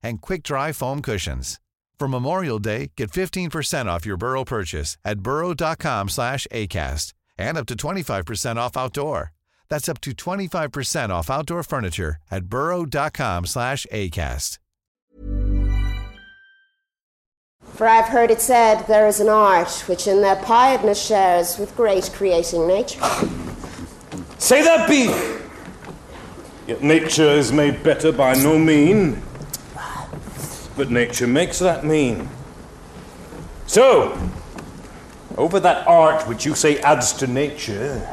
and quick-dry foam cushions. For Memorial Day, get 15% off your Burrow purchase at burrow.com/acast and up to 25% off outdoor. That's up to 25% off outdoor furniture at burrow.com/acast. For I've heard it said, there is an art which in their piedness shares with great creating nature. Say that be! Yet nature is made better by no mean. But nature makes that mean. So, over that art which you say adds to nature,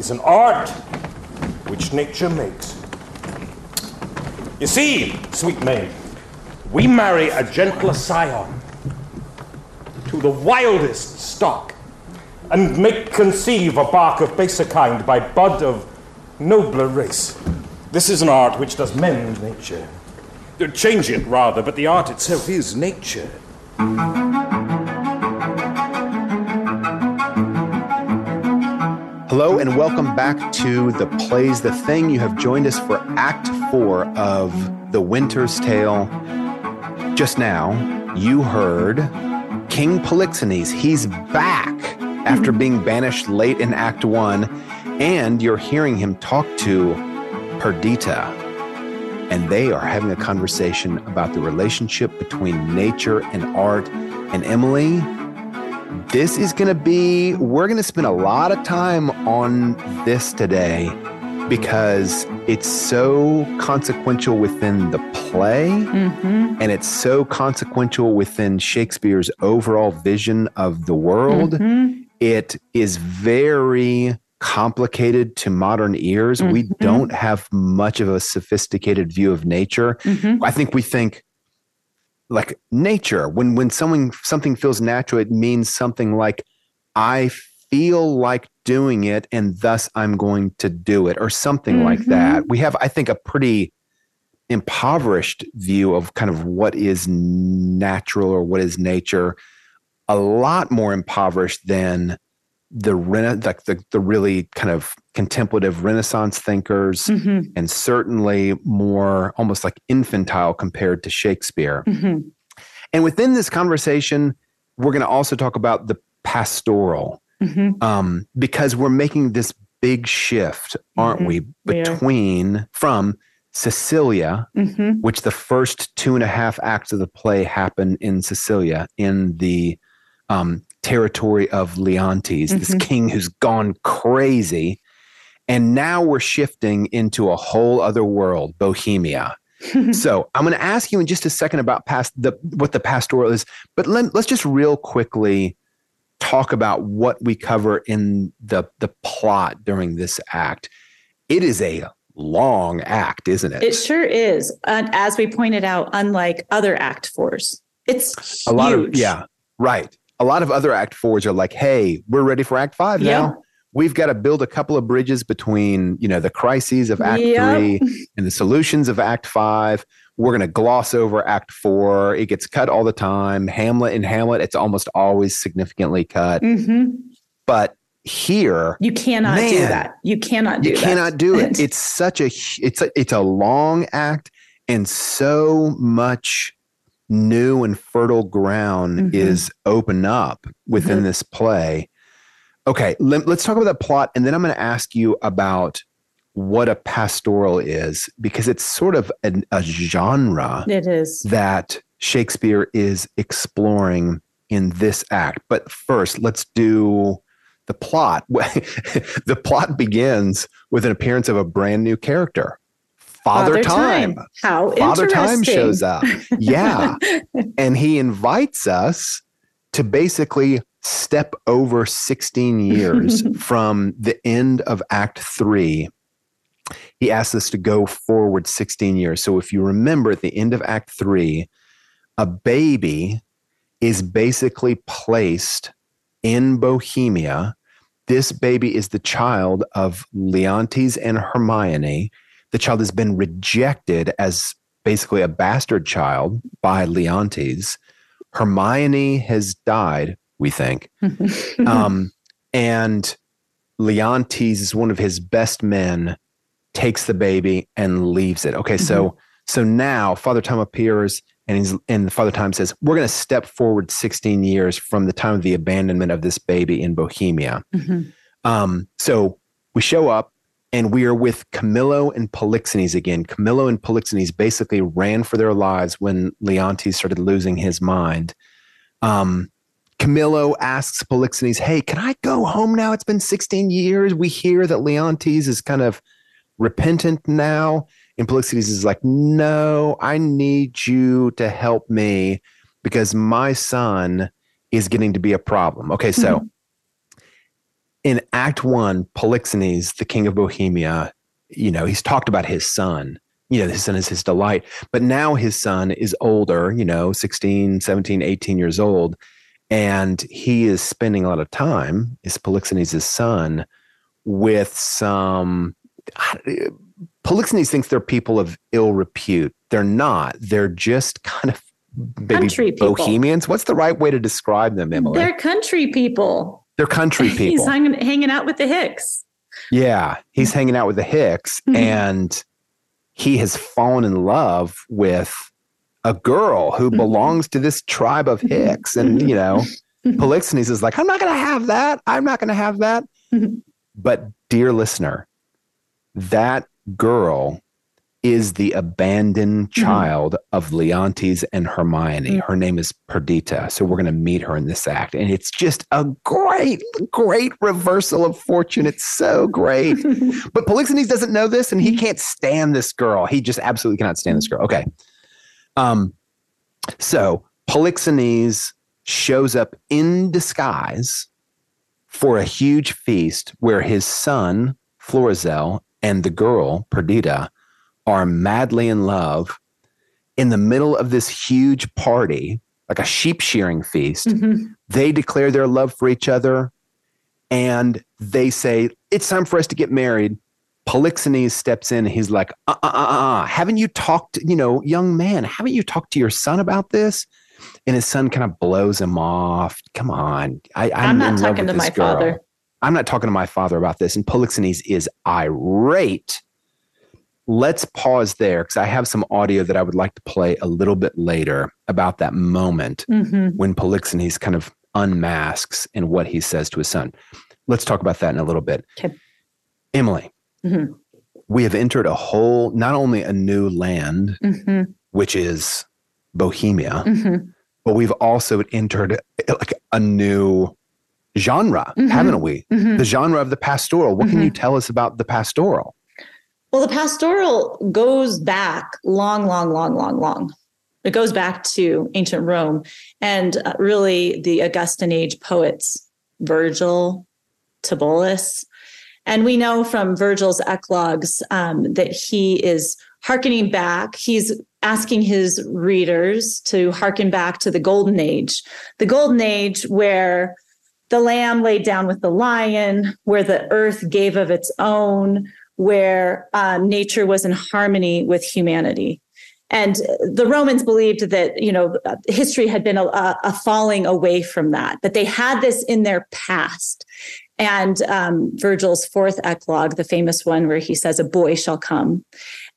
is an art which nature makes. You see, sweet maid, we marry a gentler scion to the wildest stock, and make conceive a bark of baser kind by bud of nobler race. This is an art which does mend nature. Change it, rather, but the art itself is nature. Hello, and welcome back to The Play's the Thing. You have joined us for Act 4 of The Winter's Tale. Just now, you heard King Polixenes. He's back after being banished late in Act 1, and you're hearing him talk to Perdita. And they are having a conversation about the relationship between nature and art. And Emily, this is going to be, we're going to spend a lot of time on this today because it's so consequential within the play, and it's so consequential within Shakespeare's overall vision of the world. It is very complicated to modern ears. We don't have much of a sophisticated view of nature. I think we think like nature, when something feels natural, it means something like I feel like doing it and thus I'm going to do it or something like that. We have, I think, a pretty impoverished view of kind of what is natural or what is nature, a lot more impoverished than the really kind of contemplative Renaissance thinkers, and certainly more almost like infantile compared to Shakespeare. And within this conversation, we're going to also talk about the pastoral, because we're making this big shift, aren't we, from Sicilia, which the first 2.5 acts of the play happen in Sicilia, in the territory of Leontes, this king who's gone crazy. And now we're shifting into a whole other world, Bohemia. So I'm going to ask you in just a second about what the pastoral is, but let's just real quickly talk about what we cover in the plot during this act. It is a long act, isn't it? It sure is. And as we pointed out, unlike other act fours, it's a lot huge. A lot of other Act 4s are like, hey, we're ready for Act 5 now. We've got to build a couple of bridges between, the crises of Act 3 and the solutions of Act 5. We're going to gloss over Act 4. It gets cut all the time. Hamlet, it's almost always significantly cut. But here, you cannot do that. You cannot do it. It's such a long act, and so much new and fertile ground is open up within this play. Okay, let's talk about that plot, and then I'm going to ask you about what a pastoral is, because it's sort of a genre that Shakespeare is exploring in this act. But first, let's do the plot. The plot begins with an appearance of a brand new character, Father Time. How Father interesting. Time shows up. Yeah. And he invites us to basically step over 16 years from the end of Act 3. He asks us to go forward 16 years. So if you remember, at the end of Act 3, a baby is basically placed in Bohemia. This baby is the child of Leontes and Hermione. The child has been rejected as basically a bastard child by Leontes. Hermione has died, we think. And Leontes is one of his best men, takes the baby and leaves it. Okay, so now Father Time appears, and Father Time says, we're going to step forward 16 years from the time of the abandonment of this baby in Bohemia. So we show up, and we are with Camillo and Polixenes again. Camillo and Polixenes basically ran for their lives when Leontes started losing his mind. Camillo asks Polixenes, hey, can I go home now? It's been 16 years. We hear that Leontes is kind of repentant now. And Polixenes is like, no, I need you to help me because my son is getting to be a problem. Okay, so in Act 1, Polixenes, the king of Bohemia, he's talked about his son. His son is his delight. But now his son is older, 16, 17, 18 years old. And he is spending a lot of time, is Polixenes' son, with some... Polixenes thinks they're people of ill repute. They're not. They're just kind of maybe Bohemians. People. What's the right way to describe them, Emily? They're country people. They're country people. He's hanging out with the Hicks. Yeah, he's hanging out with the Hicks, and he has fallen in love with a girl who belongs to this tribe of Hicks. And, Polixenes is like, I'm not going to have that. But dear listener, that girl is the abandoned child of Leontes and Hermione. Her name is Perdita. So we're going to meet her in this act. And it's just a great, great reversal of fortune. It's so great. But Polixenes doesn't know this, and he can't stand this girl. He just absolutely cannot stand this girl. Okay. So Polixenes shows up in disguise for a huge feast where his son, Florizel, and the girl, Perdita, are madly in love. In the middle of this huge party, like a sheep shearing feast, they declare their love for each other, and they say, it's time for us to get married. Polixenes steps in, and he's like, haven't you talked, young man, haven't you talked to your son about this? And his son kind of blows him off. Come on. I'm not talking to my father. I'm not talking to my father about this. And Polixenes is irate. Let's pause there, because I have some audio that I would like to play a little bit later about that moment when Polixenes kind of unmasks and what he says to his son. Let's talk about that in a little bit. Okay. Emily, we have entered a whole, not only a new land, which is Bohemia, but we've also entered like a new genre, haven't we? The genre of the pastoral. What can you tell us about the pastoral? Well, the pastoral goes back long. It goes back to ancient Rome and really the Augustan age poets, Virgil, Tibullus. And we know from Virgil's eclogues that he is hearkening back. He's asking his readers to hearken back to the golden age where the lamb laid down with the lion, where the earth gave of its own, where nature was in harmony with humanity. And the Romans believed that, you know, history had been a falling away from that, but they had this in their past. And Virgil's fourth eclogue, the famous one where he says, a boy shall come.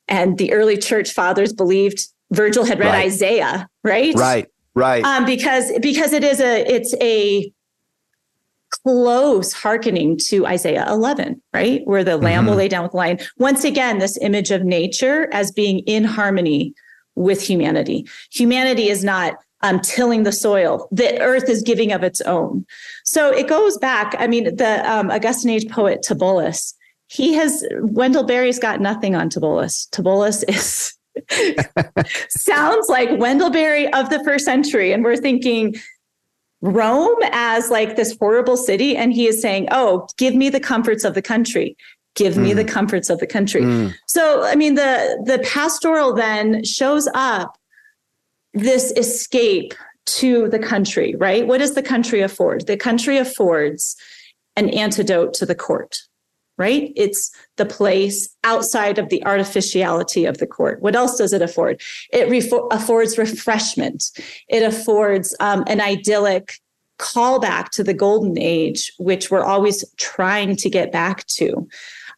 And the early church fathers believed Virgil had read Isaiah, right? Right. Because it's a close hearkening to Isaiah 11, right? Where the lamb will lay down with the lion. Once again, this image of nature as being in harmony with humanity. Humanity is not tilling the soil. The earth is giving of its own. So it goes back. I mean, the Augustan age poet Tibullus, Wendell Berry's got nothing on Tibullus. Tibullus is, sounds like Wendell Berry of the first century. And we're thinking Rome as like this horrible city. And he is saying, oh, give me the comforts of the country. Give me the comforts of the country. So, I mean, the pastoral then shows up this escape to the country, right? What does the country afford? The country affords an antidote to the court, right? It's the place outside of the artificiality of the court. What else does it afford? It affords refreshment. It affords an idyllic callback to the golden age, which we're always trying to get back to.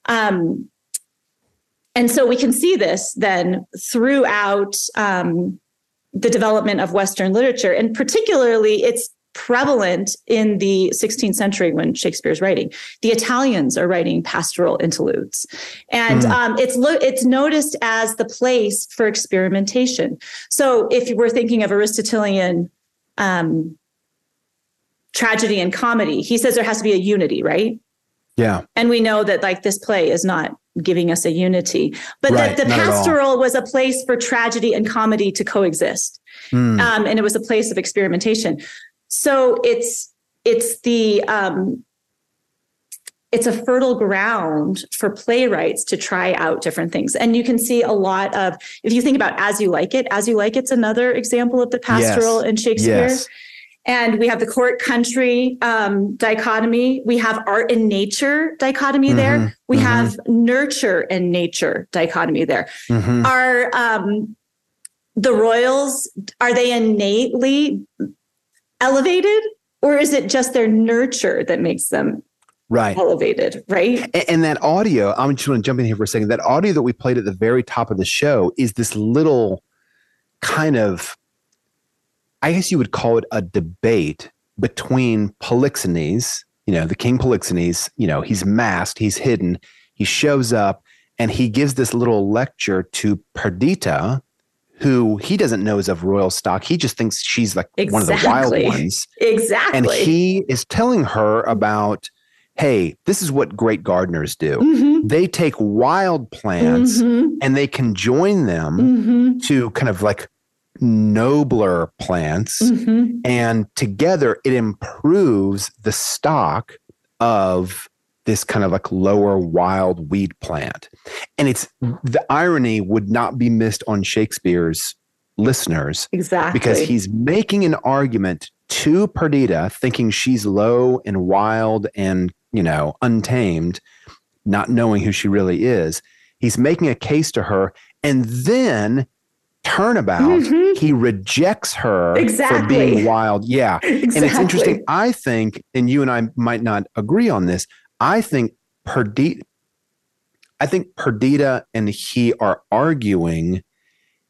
And so we can see this then throughout the development of Western literature. And particularly it's prevalent in the 16th century when Shakespeare's writing. The Italians are writing pastoral interludes. And it's noticed as the place for experimentation. So if you were thinking of Aristotelian tragedy and comedy, he says there has to be a unity, right? Yeah. And we know that like this play is not giving us a unity, but that the pastoral was a place for tragedy and comedy to coexist. And it was a place of experimentation. So it's a fertile ground for playwrights to try out different things. And you can see a lot of, if you think about As You Like It's another example of the pastoral in Shakespeare. Yes. And we have the court country dichotomy. We have art and nature dichotomy there. We have nurture and nature dichotomy there. Are the royals, are they innately elevated, or is it just their nurture that makes them elevated, right? And that audio, I'm just going to jump in here for a second. That audio that we played at the very top of the show is this little kind of, I guess you would call it a debate between Polixenes, you know, the King Polixenes, you know, he's masked, he's hidden, he shows up and he gives this little lecture to Perdita, who he doesn't know is of royal stock. He just thinks she's like one of the wild ones. Exactly. And he is telling her about, hey, this is what great gardeners do. They take wild plants and they conjoin them to kind of like nobler plants, and together it improves the stock of this kind of like lower wild weed plant. And it's, the irony would not be missed on Shakespeare's listeners. Exactly. Because he's making an argument to Perdita, thinking she's low and wild and, you know, untamed, not knowing who she really is. He's making a case to her, and then turnabout, he rejects her for being wild. Yeah. Exactly. And it's interesting. I think, and you and I might not agree on this, I think Perdita and he are arguing,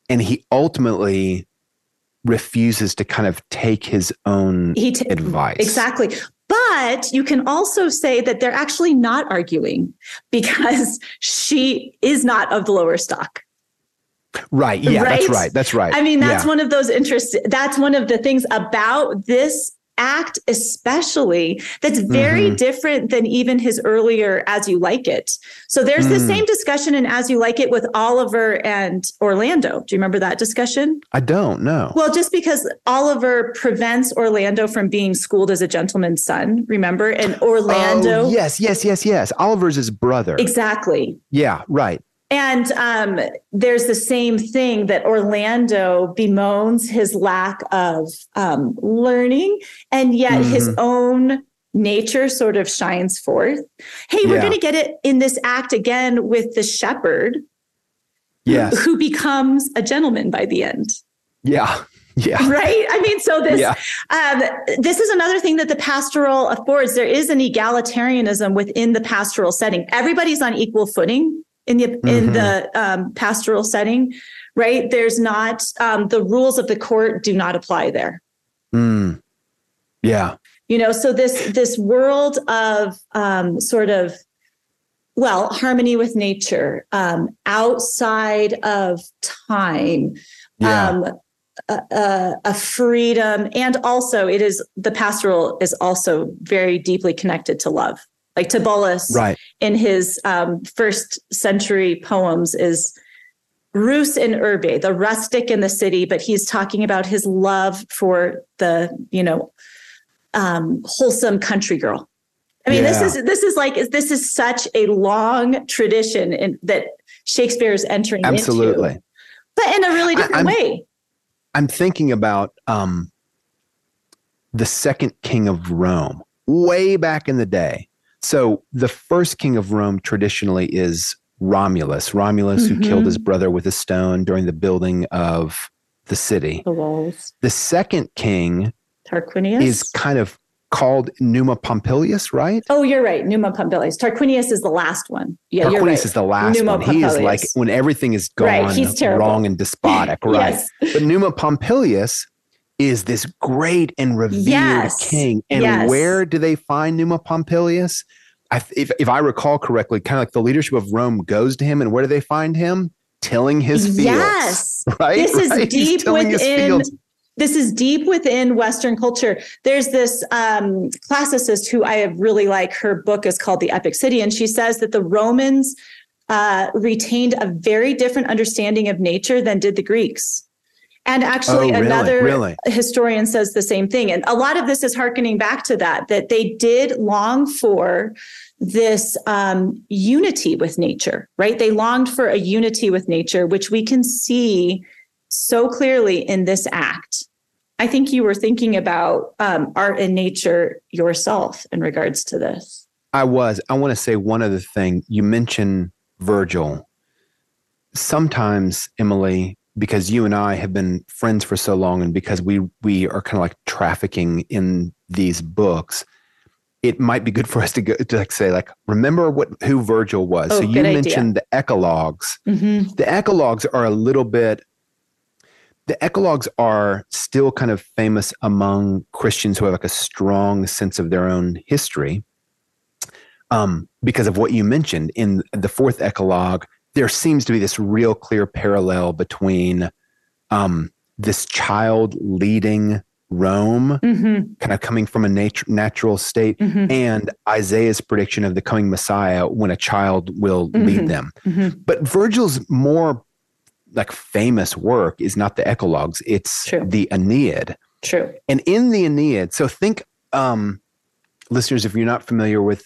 and he ultimately refuses to kind of take his own advice. Exactly. But you can also say that they're actually not arguing because she is not of the lower stock. Right. Yeah, right? That's right. I mean, that's one of those interests. That's one of the things about this act, especially, that's very different than even his earlier As You Like It. So there's the same discussion in As You Like It with Oliver and Orlando. Do you remember that discussion? I don't know. Well, just because Oliver prevents Orlando from being schooled as a gentleman's son, remember? And Orlando. Oh, yes. Oliver's his brother. Exactly. Yeah, right. And there's the same thing that Orlando bemoans his lack of learning, and yet his own nature sort of shines forth. Hey, we're going to get it in this act again with the shepherd. Yes. Who becomes a gentleman by the end. Yeah. Yeah. Right. I mean, so this, this is another thing that the pastoral affords. There is an egalitarianism within the pastoral setting. Everybody's on equal footing in the pastoral setting, right? There's not, the rules of the court do not apply there. Mm. Yeah. You know, so this world of, sort of, well, harmony with nature, outside of time, a freedom. And also it is, the pastoral is also very deeply connected to love. Like Tibullus in his first century poems is rus in urbe, the rustic in the city, but he's talking about his love for the, wholesome country girl. I mean, this is such a long tradition that Shakespeare is entering into. But in a really different way. I'm thinking about the second king of Rome way back in the day. So the first king of Rome traditionally is Romulus, who killed his brother with a stone during the building of the city. The walls. The second king, Tarquinius, is kind of called Numa Pompilius, right? Oh, you're right. Numa Pompilius. Tarquinius is the last one. Yeah, Tarquinius is the last Numa one. Pompilius. He is like when everything is gone wrong and despotic, right? Yes. But Numa Pompilius is this great and revered king. And where do they find Numa Pompilius? If I recall correctly, kind of like the leadership of Rome goes to him, and where do they find him? Tilling his fields. Yes. Right? This is deep within Western culture. There's this classicist who I have really liked. Her book is called The Epic City. And she says that the Romans retained a very different understanding of nature than did the Greeks. And actually another historian says the same thing. And a lot of this is hearkening back to that they did long for this unity with nature, right? They longed for a unity with nature, which we can see so clearly in this act. I think you were thinking about art and nature yourself in regards to this. I was. I want to say one other thing. You mentioned Virgil. Sometimes, Emily, because you and I have been friends for so long and because we are kind of like trafficking in these books, it might be good for us to go to say, like, remember who Virgil was. Oh, so you mentioned the Eclogues. Mm-hmm. The Eclogues are still kind of famous among Christians who have like a strong sense of their own history because of what you mentioned in the fourth Eclogue. There seems to be this real clear parallel between this child leading Rome, kind of coming from a natural state, and Isaiah's prediction of the coming Messiah when a child will lead them. Mm-hmm. But Virgil's more like famous work is not the Eclogues, it's the Aeneid. True. And in the Aeneid, so think, listeners, if you're not familiar with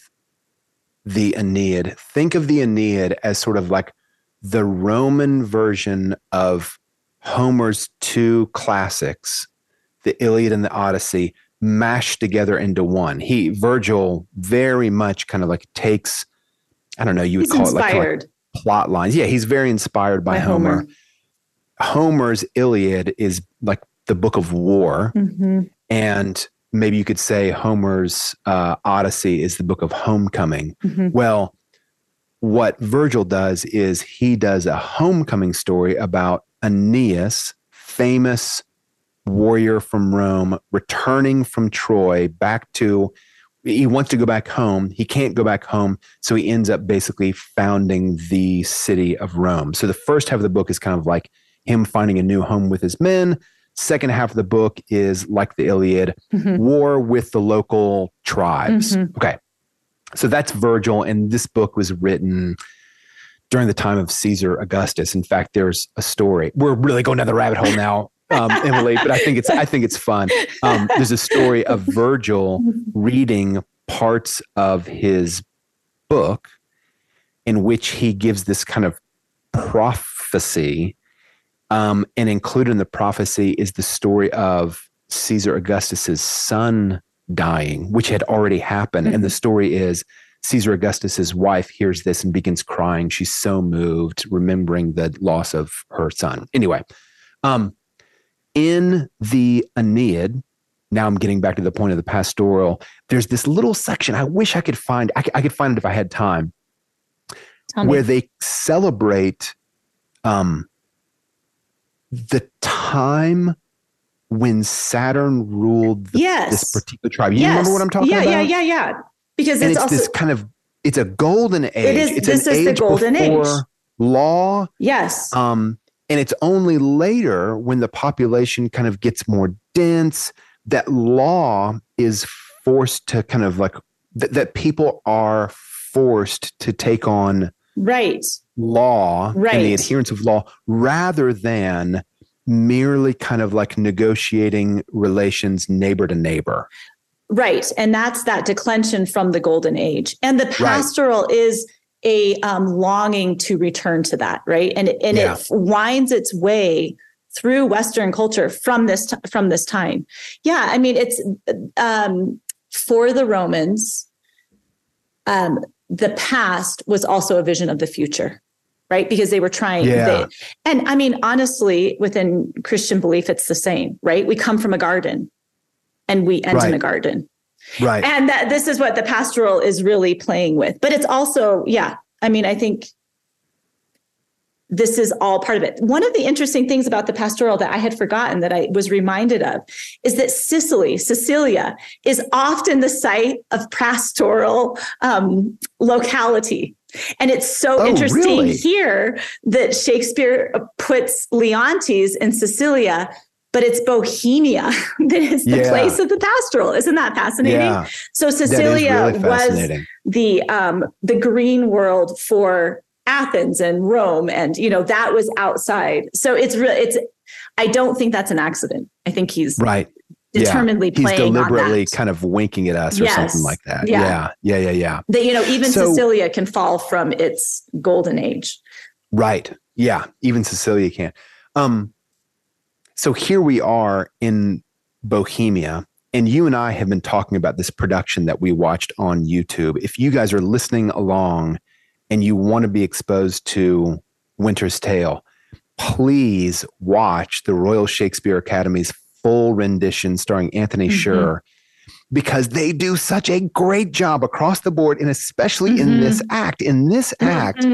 the Aeneid, think of the Aeneid as sort of like the Roman version of Homer's two classics, the Iliad and the Odyssey, mashed together into one. Virgil very much kind of like takes, I don't know, you would he's call inspired. It like kind of like plot lines. Yeah, he's very inspired by Homer. Homer's Iliad is like the book of war. Mm-hmm. And maybe you could say Homer's Odyssey is the book of homecoming. Mm-hmm. Well, what Virgil does is he does a homecoming story about Aeneas, famous warrior from Rome, returning from Troy he wants to go back home. He can't go back home. So he ends up basically founding the city of Rome. So the first half of the book is kind of like him finding a new home with his men. Second half of the book is like the Iliad, war with the local tribes. Mm-hmm. Okay. So that's Virgil. And this book was written during the time of Caesar Augustus. In fact, there's a story. We're really going down the rabbit hole now, Emily, but I think it's fun. There's a story of Virgil reading parts of his book in which he gives this kind of prophecy. And included in the prophecy is the story of Caesar Augustus's son dying, which had already happened. And the story is Caesar Augustus's wife hears this and begins crying. She's so moved, remembering the loss of her son. Anyway, in the Aeneid, now I'm getting back to the point of the pastoral, there's this little section. I wish I could find, I could find it if I had time, where they celebrate the time when Saturn ruled this particular tribe. You remember what I'm talking about? Yeah. Because it's also this kind of, it's a golden age. It is. It's this is the golden age. Law. Yes. And it's only later when the population kind of gets more dense that law is forced to kind of like, that people are forced to take on law and the adherence of law rather than merely kind of like negotiating relations neighbor to neighbor. Right. And that's that declension from the golden age. And the pastoral is a longing to return to that. Right. And it winds its way through Western culture from this time. Yeah. I mean, it's for the Romans, the past was also a vision of the future. Right. Because they were trying. Yeah. And I mean, honestly, within Christian belief, it's the same. Right. We come from a garden. And we end in a garden. Right. And this is what the pastoral is really playing with. But it's also, I mean, I think this is all part of it. One of the interesting things about the pastoral that I had forgotten that I was reminded of is that Sicilia is often the site of pastoral locality. And it's so interesting here that Shakespeare puts Leontes in Sicilia, but it's Bohemia that is the place of the pastoral. Isn't that fascinating? Yeah. So Sicilia really was the green world for Athens and Rome. And, you know, that was outside. So it's really, I don't think that's an accident. I think he's determinedly playing on that. He's deliberately kind of winking at us or something like that. Yeah. That, you know, even Sicilia can fall from its golden age. Right. Yeah. Even Sicilia can. So here we are in Bohemia, and you and I have been talking about this production that we watched on YouTube. If you guys are listening along and you want to be exposed to Winter's Tale, please watch the Royal Shakespeare Academy's full rendition starring Anthony Scher, because they do such a great job across the board, and especially in this act. In this act,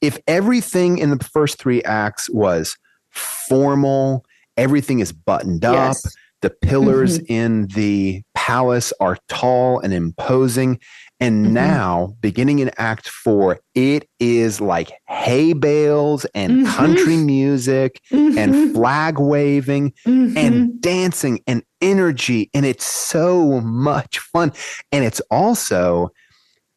if everything in the first three acts was formal, everything is buttoned up. The pillars in the palace are tall and imposing. And now, beginning in Act 4, it is like hay bales and country music and flag waving and dancing and energy. And it's so much fun. And it's also,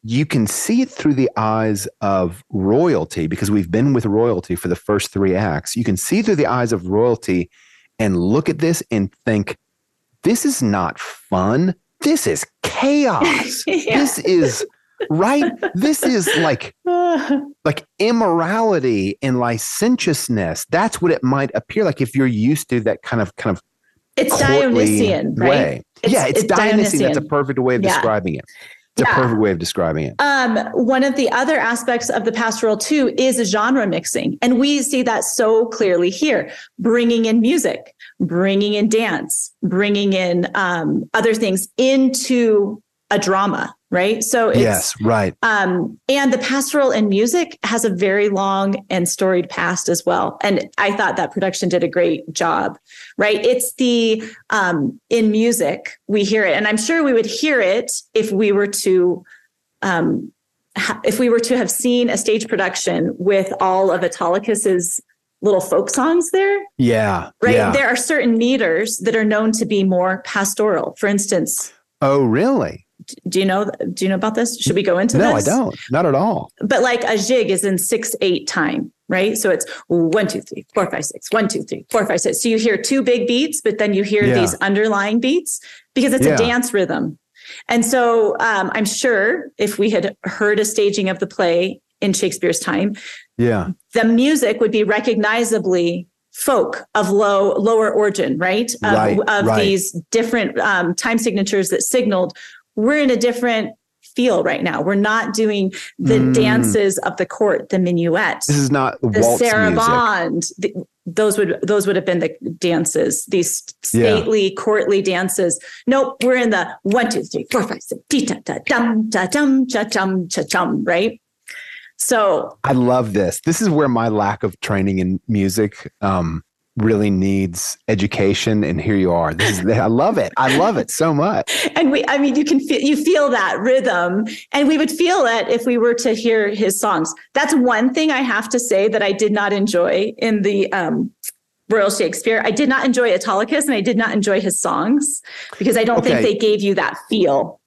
you can see it through the eyes of royalty, because we've been with royalty for the first three acts. You can see through the eyes of royalty and look at this and think, this is not fun. This is chaos. This is this is like immorality and licentiousness. That's what it might appear like if you're used to that kind of it's Dionysian way. Right? It's Dionysian. That's a perfect way of describing it. It's a perfect way of describing it. One of the other aspects of the pastoral too is a genre mixing. And we see that so clearly here, bringing in music, bringing in dance, bringing in other things into a drama, right? So it's, and the pastoral and music has a very long and storied past as well. And I thought that production did a great job, right? It's the, in music, we hear it, and I'm sure we would hear it if we were to, have seen a stage production with all of Autolycus's little folk songs there. Yeah. Right. Yeah. There are certain meters that are known to be more pastoral. For instance. Oh, really? Do you know about this? Should we go into this? No, I don't. Not at all. But like a jig is in 6/8 time, right? So it's 1, 2, 3, 4, 5, 6, 1, 2, 3, 4, 5, 6. So you hear two big beats, but then you hear these underlying beats because it's a dance rhythm. And so I'm sure if we had heard a staging of the play in Shakespeare's time, the music would be recognizably folk of lower origin, right? These different time signatures that signaled we're in a different feel right now. We're not doing the dances of the court, the minuet. This is not the waltz saraband. Those would have been the dances, these stately, courtly dances. Nope, we're in the 1, 2, 3, 4, 5, 6, dum da dum cha chum cha chum, right? So I love this. This is where my lack of training in music really needs education, and here you are. I love it so much. And you feel that rhythm, and we would feel it if we were to hear his songs. That's one thing I have to say that I did not enjoy in the Royal Shakespeare. I did not enjoy Autolycus, and I did not enjoy his songs because I don't think they gave you that feel.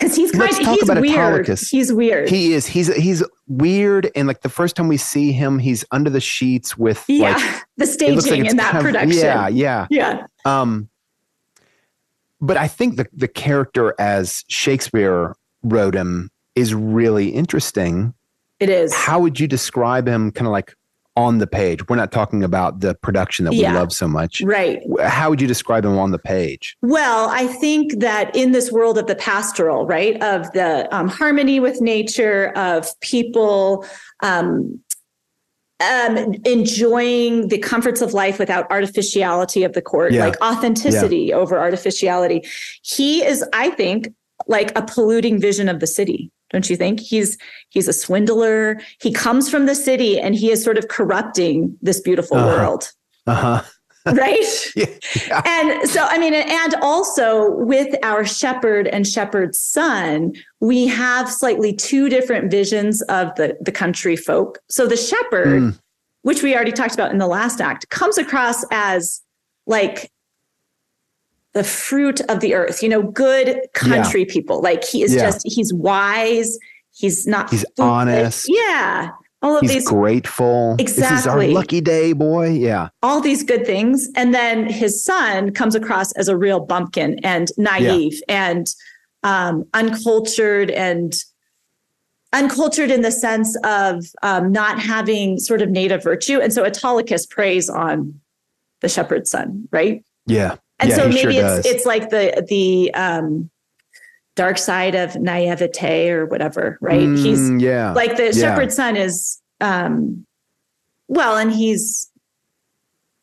Because he's weird. Autolycus. He's weird. He is. He's weird. And like the first time we see him, he's under the sheets with the staging in that production. Yeah. But I think the character as Shakespeare wrote him is really interesting. It is. How would you describe him? Kind of like on the page. We're not talking about the production that we love so much. Right. How would you describe him on the page? Well, I think that in this world of the pastoral, right, of the harmony with nature, of people enjoying the comforts of life without artificiality of the court, like authenticity over artificiality. He is, I think, like a polluting vision of the city. Don't you think? He's a swindler. He comes from the city and he is sort of corrupting this beautiful world. Uh-huh. Right? Yeah. And so, I mean, and also with our shepherd and shepherd's son, we have slightly two different visions of the country folk. So the shepherd, which we already talked about in the last act, comes across as like the fruit of the earth, good country people. Like he is just, he's wise. He's honest. Yeah. He's grateful. Exactly. This is our lucky day, boy. Yeah. All these good things. And then his son comes across as a real bumpkin and naive and uncultured in the sense of not having sort of native virtue. And so Autolycus preys on the shepherd's son, right? Yeah. And so maybe it's like the dark side of naivete or whatever, right? He's like the shepherd's son is, and he's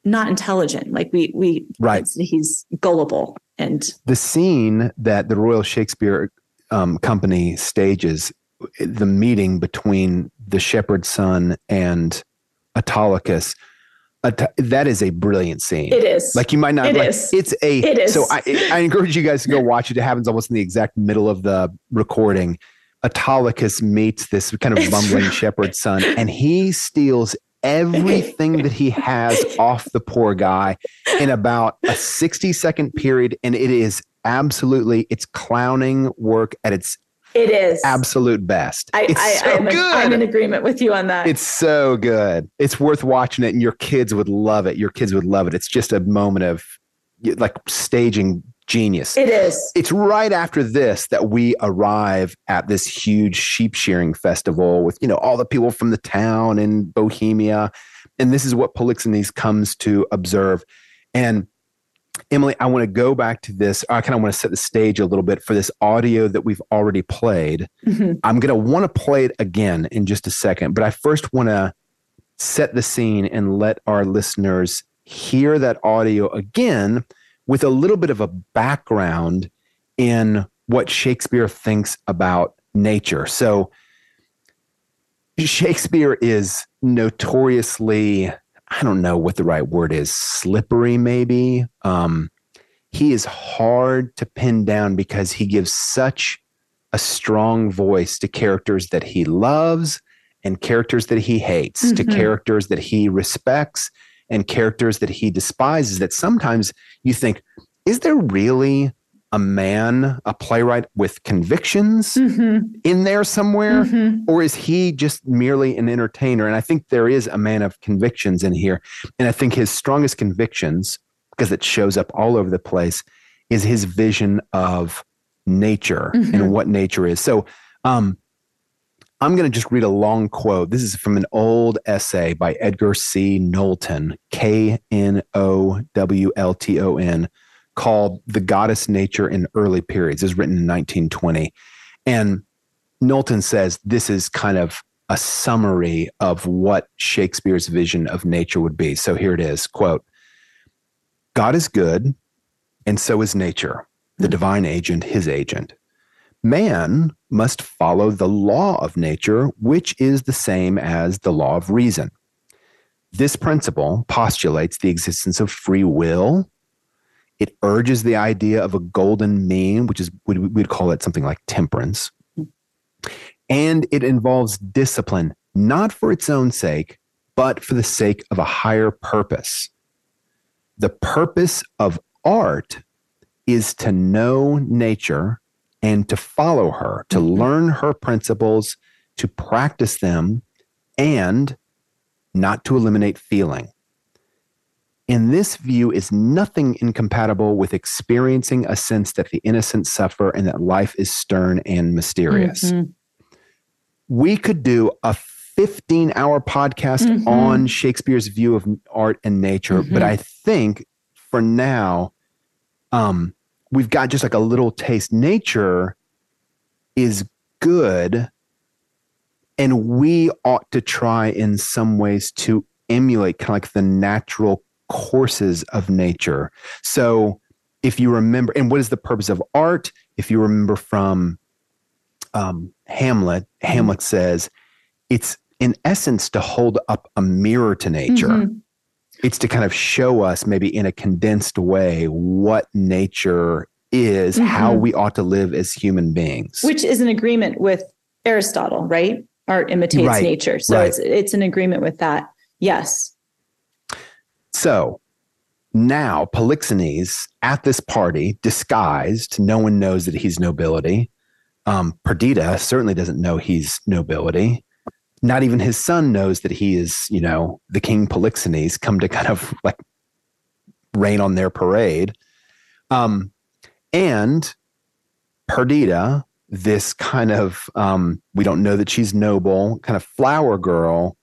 not intelligent. Like he's gullible. And the scene that the Royal Shakespeare Company stages, the meeting between the shepherd's son and Autolycus, that is a brilliant scene. It is. Like you might not. It like, is. It's a. It is. So I encourage you guys to go watch it. It happens almost in the exact middle of the recording. Autolycus meets this kind of bumbling shepherd's son, and he steals everything that he has off the poor guy in about a 60-second period, and it is absolutely clowning work at its. It is absolute best. I'm in agreement with you on that. It's so good. It's worth watching it, and your kids would love it. It's just a moment of like staging genius. It is. It's right after this that we arrive at this huge sheep shearing festival with all the people from the town in Bohemia, and this is what Polixenes comes to observe. And Emily, I want to go back to this. I kind of want to set the stage a little bit for this audio that we've already played. Mm-hmm. I'm going to want to play it again in just a second, but I first want to set the scene and let our listeners hear that audio again with a little bit of a background in what Shakespeare thinks about nature. So Shakespeare is notoriously... I don't know what the right word is, slippery maybe. He is hard to pin down because he gives such a strong voice to characters that he loves and characters that he hates, to characters that he respects and characters that he despises, that sometimes you think, is there really a man, a playwright with convictions in there somewhere? Or is he just merely an entertainer? And I think there is a man of convictions in here. And I think his strongest convictions, because it shows up all over the place, is his vision of nature and what nature is. So I'm going to just read a long quote. This is from an old essay by Edgar C. Knowlton, Knowlton, called The Goddess Nature in Early Periods. It was written in 1920. And Knowlton says this is kind of a summary of what Shakespeare's vision of nature would be. So here it is, quote, "God is good, and so is nature, the divine agent, his agent. Man must follow the law of nature, which is the same as the law of reason. This principle postulates the existence of free will. It urges the idea of a golden mean, which is, we'd call it something like temperance. And it involves discipline, not for its own sake, but for the sake of a higher purpose. The purpose of art is to know nature and to follow her, to learn her principles, to practice them, and not to eliminate feeling. In this view is nothing incompatible with experiencing a sense that the innocent suffer and that life is stern and mysterious." Mm-hmm. We could do a 15-hour podcast on Shakespeare's view of art and nature, but I think for now, we've got just like a little taste. Nature is good, and we ought to try in some ways to emulate kind of like the natural courses of nature. So if you remember, and what is the purpose of art? If you remember from Hamlet, Hamlet says, it's in essence to hold up a mirror to nature. Mm-hmm. It's to kind of show us maybe in a condensed way what nature is, how we ought to live as human beings. Which is an agreement with Aristotle, right? Art imitates nature. So it's an agreement with that. Yes. So now Polixenes at this party, disguised, no one knows that he's nobility. Perdita certainly doesn't know he's nobility. Not even his son knows that he is, you know, the King Polixenes, come to kind of like rain on their parade. And Perdita, this kind of, we don't know that she's noble, kind of flower girl,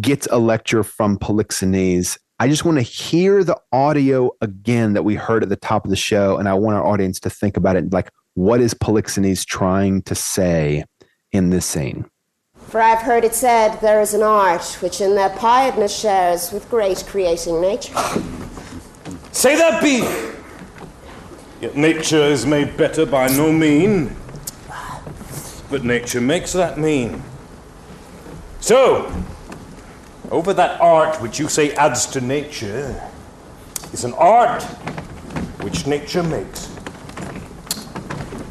gets a lecture from Polixenes. I just want to hear the audio again that we heard at the top of the show. And I want our audience to think about it. Like, what is Polixenes trying to say in this scene? "For I have heard it said, there is an art which in their piedness shares with great creating nature." "Say that be! Yet nature is made better by no mean, but nature makes that mean. So, over that art which you say adds to nature, is an art which nature makes.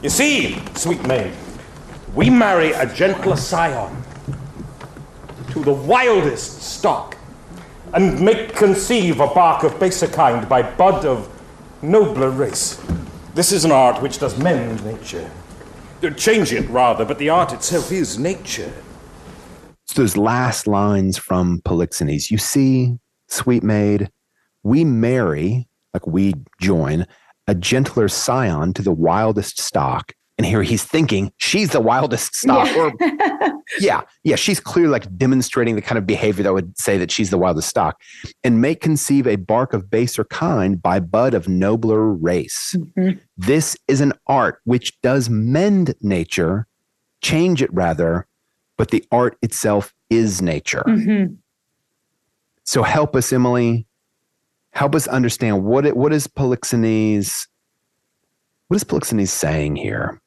You see, sweet maid, we marry a gentler scion to the wildest stock, and make conceive a bark of baser kind by bud of nobler race. This is an art which does mend nature. Change it, rather, but the art itself is nature." It's those last lines from Polixenes. "You see, sweet maid, we marry," like we join, "a gentler scion to the wildest stock." And here he's thinking she's the wildest stock. Yeah, she's clearly like demonstrating the kind of behavior that would say that she's the wildest stock. "And may conceive a bark of baser kind by bud of nobler race." Mm-hmm. "This is an art which does mend nature, change it rather, but the art itself is nature." Mm-hmm. So help us, Emily. Help us understand what is Polixenes saying here?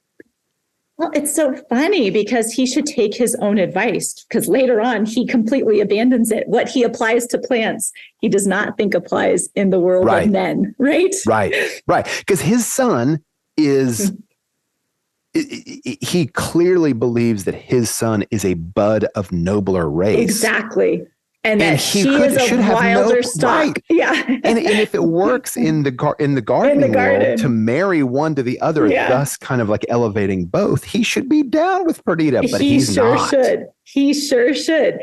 Well, it's so funny because he should take his own advice, because later on he completely abandons it. What he applies to plants, he does not think applies in the world of men, right? Right. Because his son is, he clearly believes that his son is a bud of nobler race. Exactly. And she should have no stock. Right. Yeah. and if it works in the garden world to marry one to the other, thus kind of like elevating both, he should be down with Perdita, but he sure should.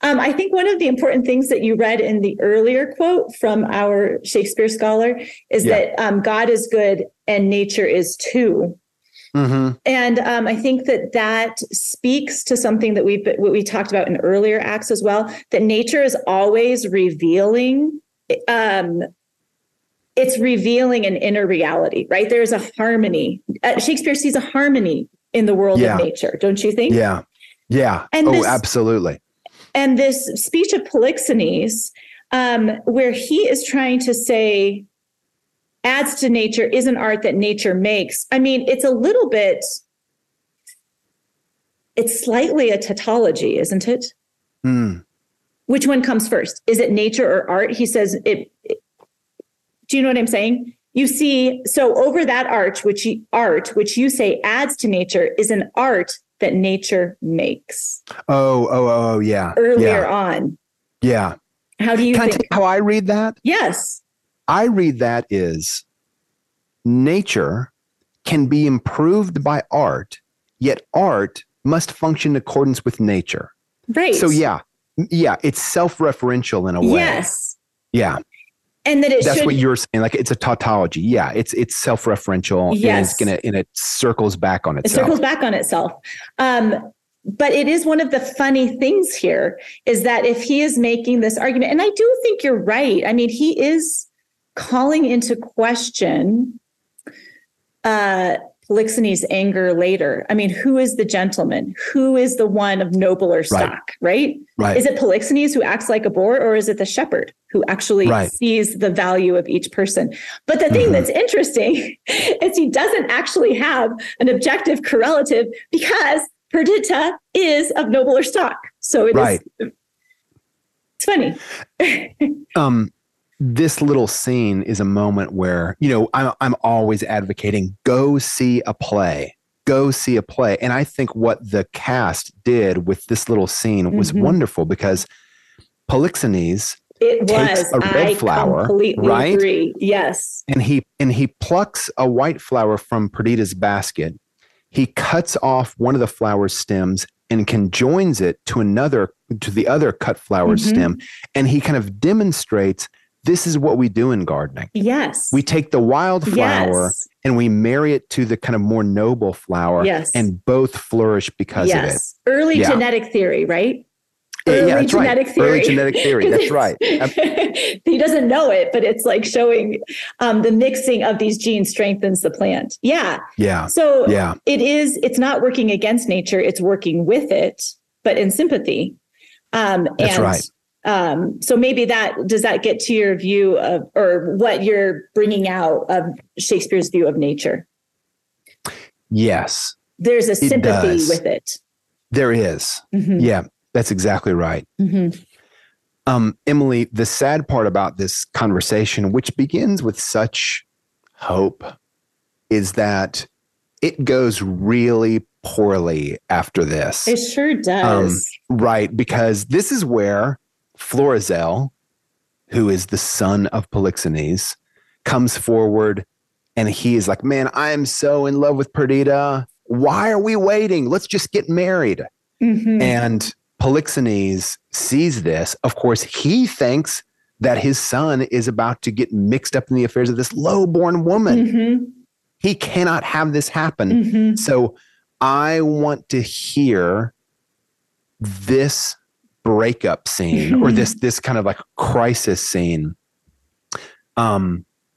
I think one of the important things that you read in the earlier quote from our Shakespeare scholar is that God is good and nature is too. Mm-hmm. And I think that speaks to something that we talked about in earlier acts as well, that nature is always revealing it's revealing an inner reality, right? There is a harmony. Shakespeare sees a harmony in the world of nature, don't you think? Yeah. Yeah. And absolutely. And this speech of Polixenes, where he is trying to say, adds to nature is an art that nature makes. I mean, it's a little bit, it's slightly a tautology, isn't it? Mm. Which one comes first? Is it nature or art? He says, do you know what I'm saying? You see, so over that art, which you say adds to nature, is an art that nature makes. Oh, yeah. Earlier on. Yeah. How do you Can think? I tell you how I read that? Yes. I read that is nature can be improved by art, yet art must function in accordance with nature. Right. So yeah, it's self-referential in a way. Yes. Yeah. And that that's what you were saying. Like, it's a tautology. Yeah, it's self-referential. Yes. And it circles back on itself. But it is one of the funny things here is that if he is making this argument, and I do think you're right. I mean, he is calling into question Polixenes' anger later. I mean, who is the gentleman? Who is the one of nobler stock, right? Right. Is it Polixenes who acts like a boar, or is it the shepherd who actually sees the value of each person? But the thing that's interesting is he doesn't actually have an objective correlative, because Perdita is of nobler stock. So it is, it's funny. This little scene is a moment where, you know, I'm always advocating, go see a play. And I think what the cast did with this little scene was wonderful, because Polixenes takes a red flower, right? Agree. Yes. And he plucks a white flower from Perdita's basket. He cuts off one of the flower's stems and conjoins it to the other cut flower's stem. And he kind of demonstrates, this is what we do in gardening. Yes. We take the wild flower and we marry it to the kind of more noble flower. Yes. And both flourish because of it. Early genetic theory, right? Early genetic theory. That's right. He doesn't know it, but it's like showing the mixing of these genes strengthens the plant. Yeah. Yeah. So it's not working against nature. It's working with it, but in sympathy. That's right. So maybe does that get to your view of, or what you're bringing out of Shakespeare's view of nature? Yes. There's a sympathy with it. There is. Mm-hmm. Yeah, that's exactly right. Mm-hmm. Emily, the sad part about this conversation, which begins with such hope, is that it goes really poorly after this. It sure does. Right. Because this is where Florizel, who is the son of Polixenes, comes forward and he is like, man, I am so in love with Perdita. Why are we waiting? Let's just get married. Mm-hmm. And Polixenes sees this. Of course, he thinks that his son is about to get mixed up in the affairs of this low-born woman. Mm-hmm. He cannot have this happen. Mm-hmm. So I want to hear this breakup scene, or this kind of like crisis scene,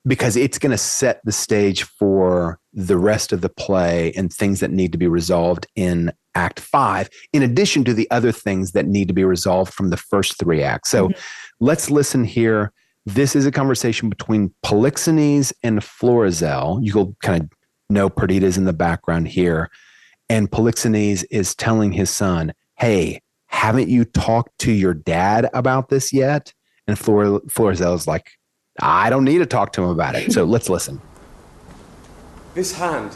because it's going to set the stage for the rest of the play and things that need to be resolved in Act 5, in addition to the other things that need to be resolved from the first 3 acts. So let's listen here. This is a conversation between Polixenes and Florizel. You'll kind of know Perdita's in the background here. And Polixenes is telling his son, hey, haven't you talked to your dad about this yet? And Florizel's like, I don't need to talk to him about it. So let's listen. This hand,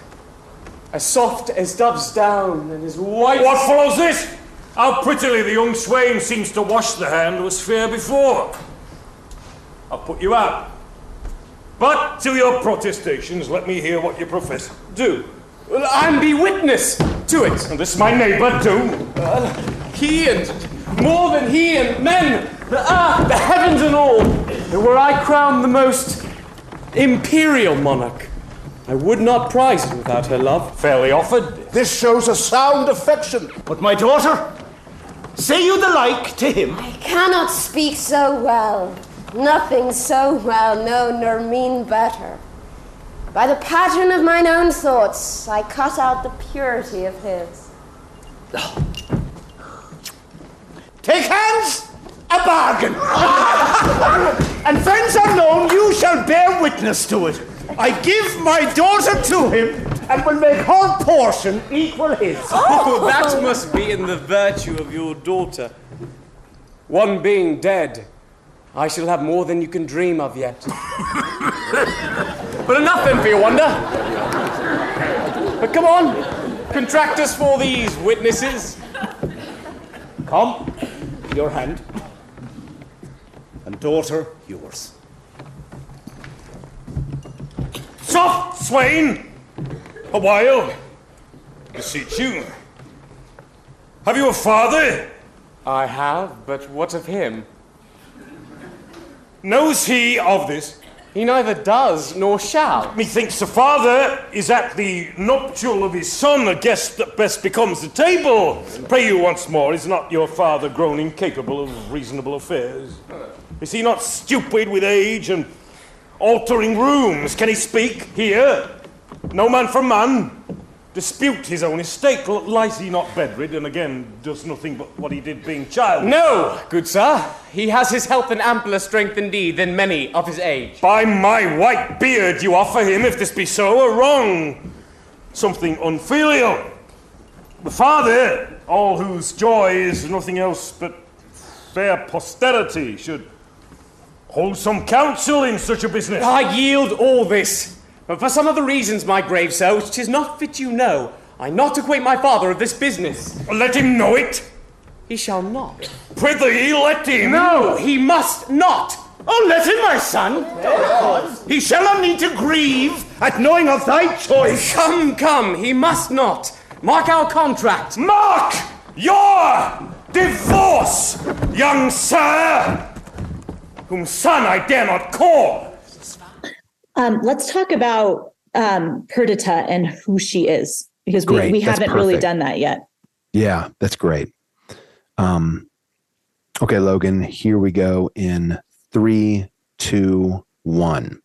as soft as dove's down and as white... What follows this? How prettily the young swain seems to wash the hand was fair before. I'll put you out. But to your protestations, let me hear what you profess. Do. Well, I'm be witness to it. And this my neighbour, do. He and more than he and men, the earth, the heavens and all, were I crowned the most imperial monarch, I would not prize it without her love. Fairly offered. This shows a sound affection. But my daughter, say you the like to him. I cannot speak so well. Nothing so well known nor mean better. By the pattern of mine own thoughts, I cut out the purity of his. Take hands, a bargain. And friends unknown, you shall bear witness to it. I give my daughter to him, and will make her portion equal his. Oh, that must be in the virtue of your daughter. One being dead, I shall have more than you can dream of yet. But enough then for your wonder. But come on, contract us for these witnesses. Come, your hand. And daughter, yours. Soft, swain! A while. Beseech you. Have you a father? I have, but what of him? Knows he of this? He neither does nor shall. Methinks the father is at the nuptial of his son, a guest that best becomes the table. Pray you once more, is not your father grown incapable of reasonable affairs? Is he not stupid with age and altering rooms? Can he speak, hear? No man from man? Dispute his own estate? Lies he not bedrid, and again does nothing but what he did being child? No, good sir. He has his health and ampler strength indeed than many of his age. By my white beard you offer him, if this be so, a wrong, something unfilial. The father, all whose joy is nothing else but fair posterity, should hold some counsel in such a business. I yield all this. But for some other reasons, my grave sir, which 'tis not fit you know, I not acquaint my father of this business. Let him know it. He shall not. Prithee, let him. No, he must not. Oh, let him, my son. Yes. He shall not need to grieve at knowing of thy choice. Come, come, he must not. Mark our contract. Mark your divorce, young sir, whom son I dare not call. Let's talk about Perdita and who she is, because we haven't really done that yet. Yeah, that's great. Okay, Logan, here we go in 3, 2, 1.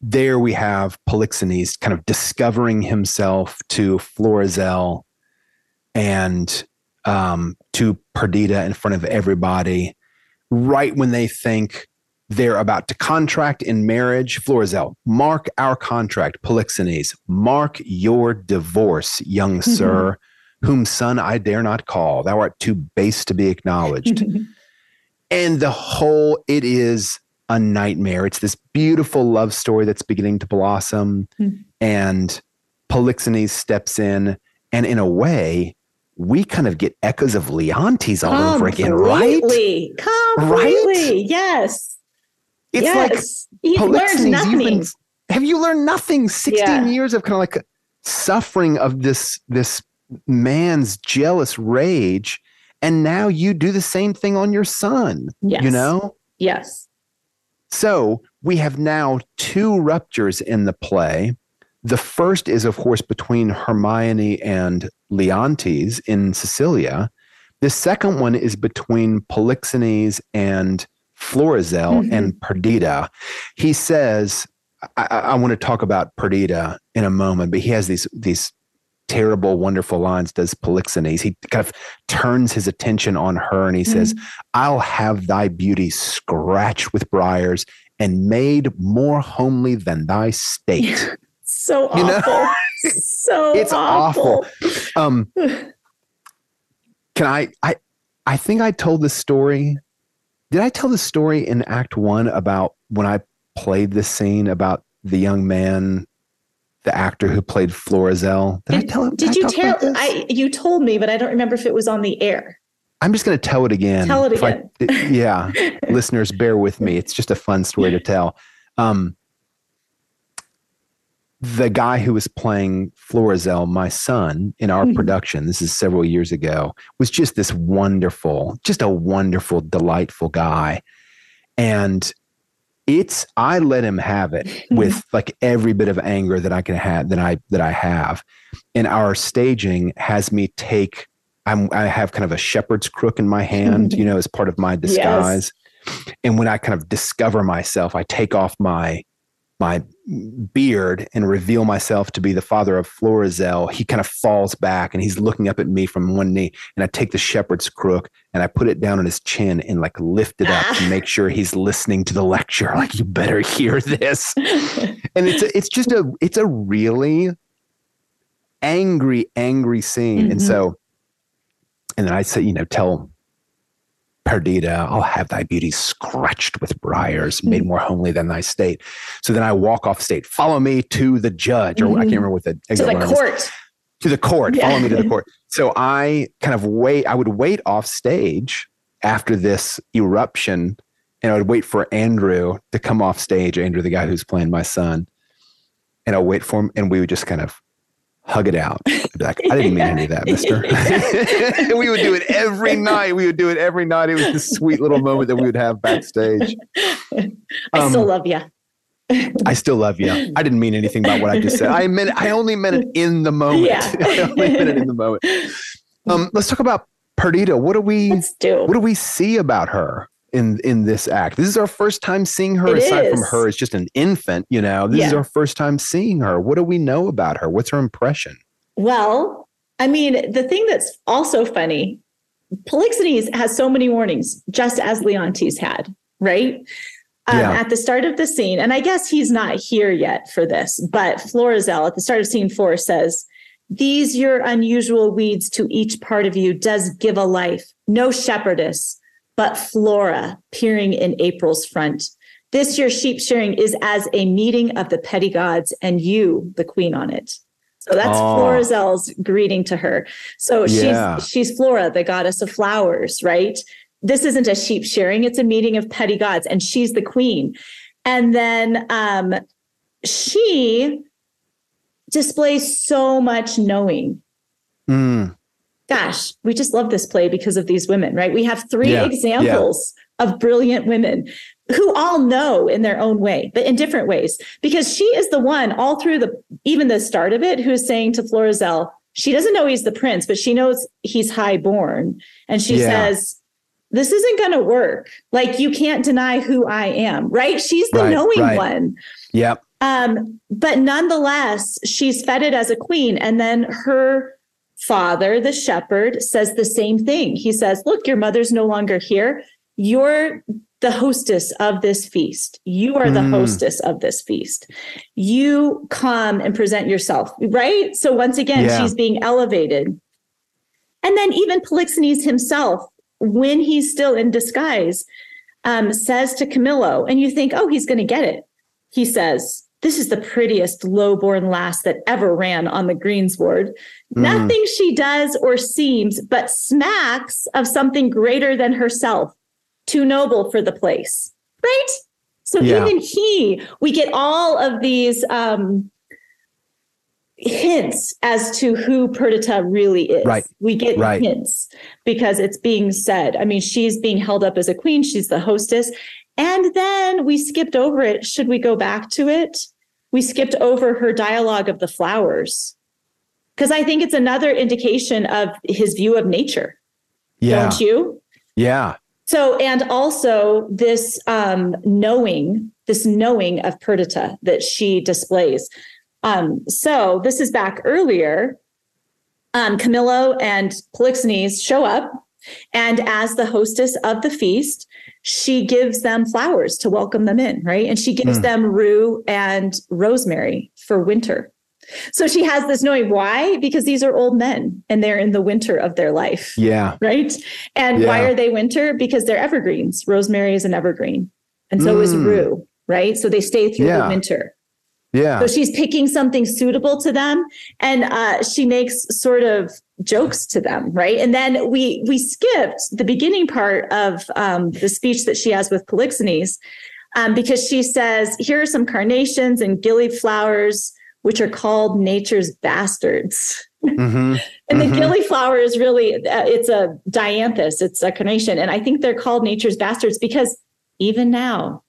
There we have Polixenes kind of discovering himself to Florizel and to Perdita in front of everybody, right when they think they're about to contract in marriage. Florizel, mark our contract. Polixenes, mark your divorce, young sir, whom son I dare not call. Thou art too base to be acknowledged. And the whole, it is a nightmare. It's this beautiful love story that's beginning to blossom. And Polixenes steps in. And in a way, we kind of get echoes of Leontes all over again, right? Completely. Completely. Right? Yes. It's like Polixenes, learned nothing. Have you learned nothing? 16 years of kind of like suffering of this man's jealous rage. And now you do the same thing on your son, you know? Yes. So we have now 2 ruptures in the play. The first is, of course, between Hermione and Leontes in Sicilia. The second one is between Polixenes and Florizel and Perdita. He says, I want to talk about Perdita in a moment, but he has these terrible, wonderful lines, does Polixenes. He kind of turns his attention on her and he says, I'll have thy beauty scratched with briars and made more homely than thy state. So awful. Know? So it's awful. Can I think I told this story. Did I tell the story in Act 1 about when I played this scene about the young man, the actor who played Florizel? You told me, but I don't remember if it was on the air. I'm just going to tell it again. Tell it again. Listeners, bear with me. It's just a fun story to tell. The guy who was playing Florizel, my son, in our production, this is several years ago, was just this wonderful, just a wonderful, delightful guy. And I let him have it with like every bit of anger that I can have, that I have. And our staging has me I have kind of a shepherd's crook in my hand, as part of my disguise. Yes. And when I kind of discover myself, I take off my beard and reveal myself to be the father of Florizel. He kind of falls back and he's looking up at me from one knee, and I take the shepherd's crook and I put it down on his chin and like lift it up to make sure he's listening to the lecture. Like, you better hear this. And it's just a really angry scene. Mm-hmm. And then I say, tell Perdita, I'll have thy beauty scratched with briars, made more homely than thy state. So then I walk off state, follow me to the judge, or I can't remember what the exact word is. To the court, yeah. Follow me to the court. So I kind of would wait off stage after this eruption, and I would wait for Andrew to come off stage, Andrew, the guy who's playing my son, and I'll wait for him, and we would just kind of hug it out. I'd be like, I didn't mean any of that, mister. And we would do it every night. It was this sweet little moment that we would have backstage. I still love you. I still love you. I didn't mean anything about what I just said. I only meant it in the moment. Yeah. Let's talk about Perdita. What do we see about her in this act? This is our first time seeing her from her as just an infant, This is our first time seeing her. What do we know about her? What's her impression? Well, the thing that's also funny, Polixenes has so many warnings, just as Leontes had, right? At the start of the scene, and I guess he's not here yet for this, but Florizel at the start of scene 4 says, "These your unusual weeds to each part of you does give a life, no shepherdess, but Flora peering in April's front. This your sheep shearing is as a meeting of the petty gods, and you, the queen, on it." So that's Florizel's greeting to her. So she's Flora, the goddess of flowers, right? This isn't a sheep shearing. It's a meeting of petty gods, and she's the queen. And then she displays so much knowing. Mm. Gosh, we just love this play because of these women, right? We have 3 examples of brilliant women who all know in their own way, but in different ways, because she is the one all through even the start of it, who's saying to Florizel, she doesn't know he's the prince, but she knows he's high born. And she says, this isn't going to work. Like, you can't deny who I am, right? She's the knowing one. Yep. But nonetheless, she's feted as a queen. And then her father, the shepherd, says the same thing. He says, look, your mother's no longer here. You're the hostess of this feast. You are the hostess of this feast. You come and present yourself, right? So once again, she's being elevated. And then even Polixenes himself, when he's still in disguise, says to Camillo, and you think, oh, he's going to get it. He says, this is the prettiest low-born lass that ever ran on the greensward. Nothing she does or seems but smacks of something greater than herself, too noble for the place, right? So even we get all of these hints as to who Perdita really is. Right. We get hints because it's being said. She's being held up as a queen. She's the hostess. And then we skipped over it. Should we go back to it? We skipped over her dialogue of the flowers, because I think it's another indication of his view of nature. Yeah. Don't you? Yeah. So, and also this knowing of Perdita that she displays. So this is back earlier. Camillo and Polixenes show up, and as the hostess of the feast, she gives them flowers to welcome them in, right? And she gives them rue and rosemary for winter. So she has this knowing. Why? Because these are old men and they're in the winter of their life. Yeah. Right? And why are they winter? Because they're evergreens. Rosemary is an evergreen. And so is rue, right? So they stay through the winter. Yeah. So she's picking something suitable to them, and she makes sort of jokes to them, right? And then we skipped the beginning part of the speech that she has with Polixenes, because she says, here are some carnations and gillyflowers, which are called nature's bastards. Mm-hmm. And the gillyflower is really, it's a dianthus, it's a carnation. And I think they're called nature's bastards because even now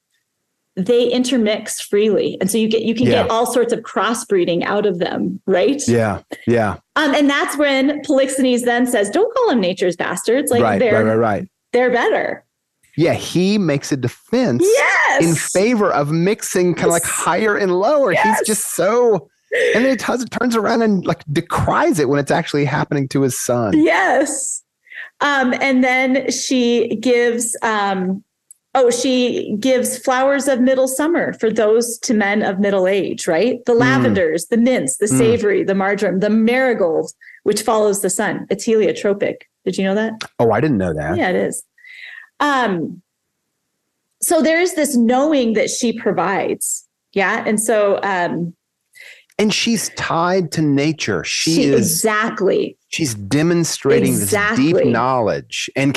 they intermix freely. And so you can get all sorts of crossbreeding out of them, right? Yeah. Yeah. And that's when Polixenes then says, don't call them nature's bastards. Like they're better. Yeah, he makes a defense in favor of mixing kind of like higher and lower. Yes. He's just so... And then turns around and like decries it when it's actually happening to his son. Yes. And then she gives... she gives flowers of middle summer for those to men of middle age, right? The lavenders, the mints, the savory, the marjoram, the marigold, which follows the sun. It's heliotropic. Did you know that? Oh, I didn't know that. Yeah, it is. So there's this knowing that she provides. Yeah. And so, and she's tied to nature. She's demonstrating this deep knowledge and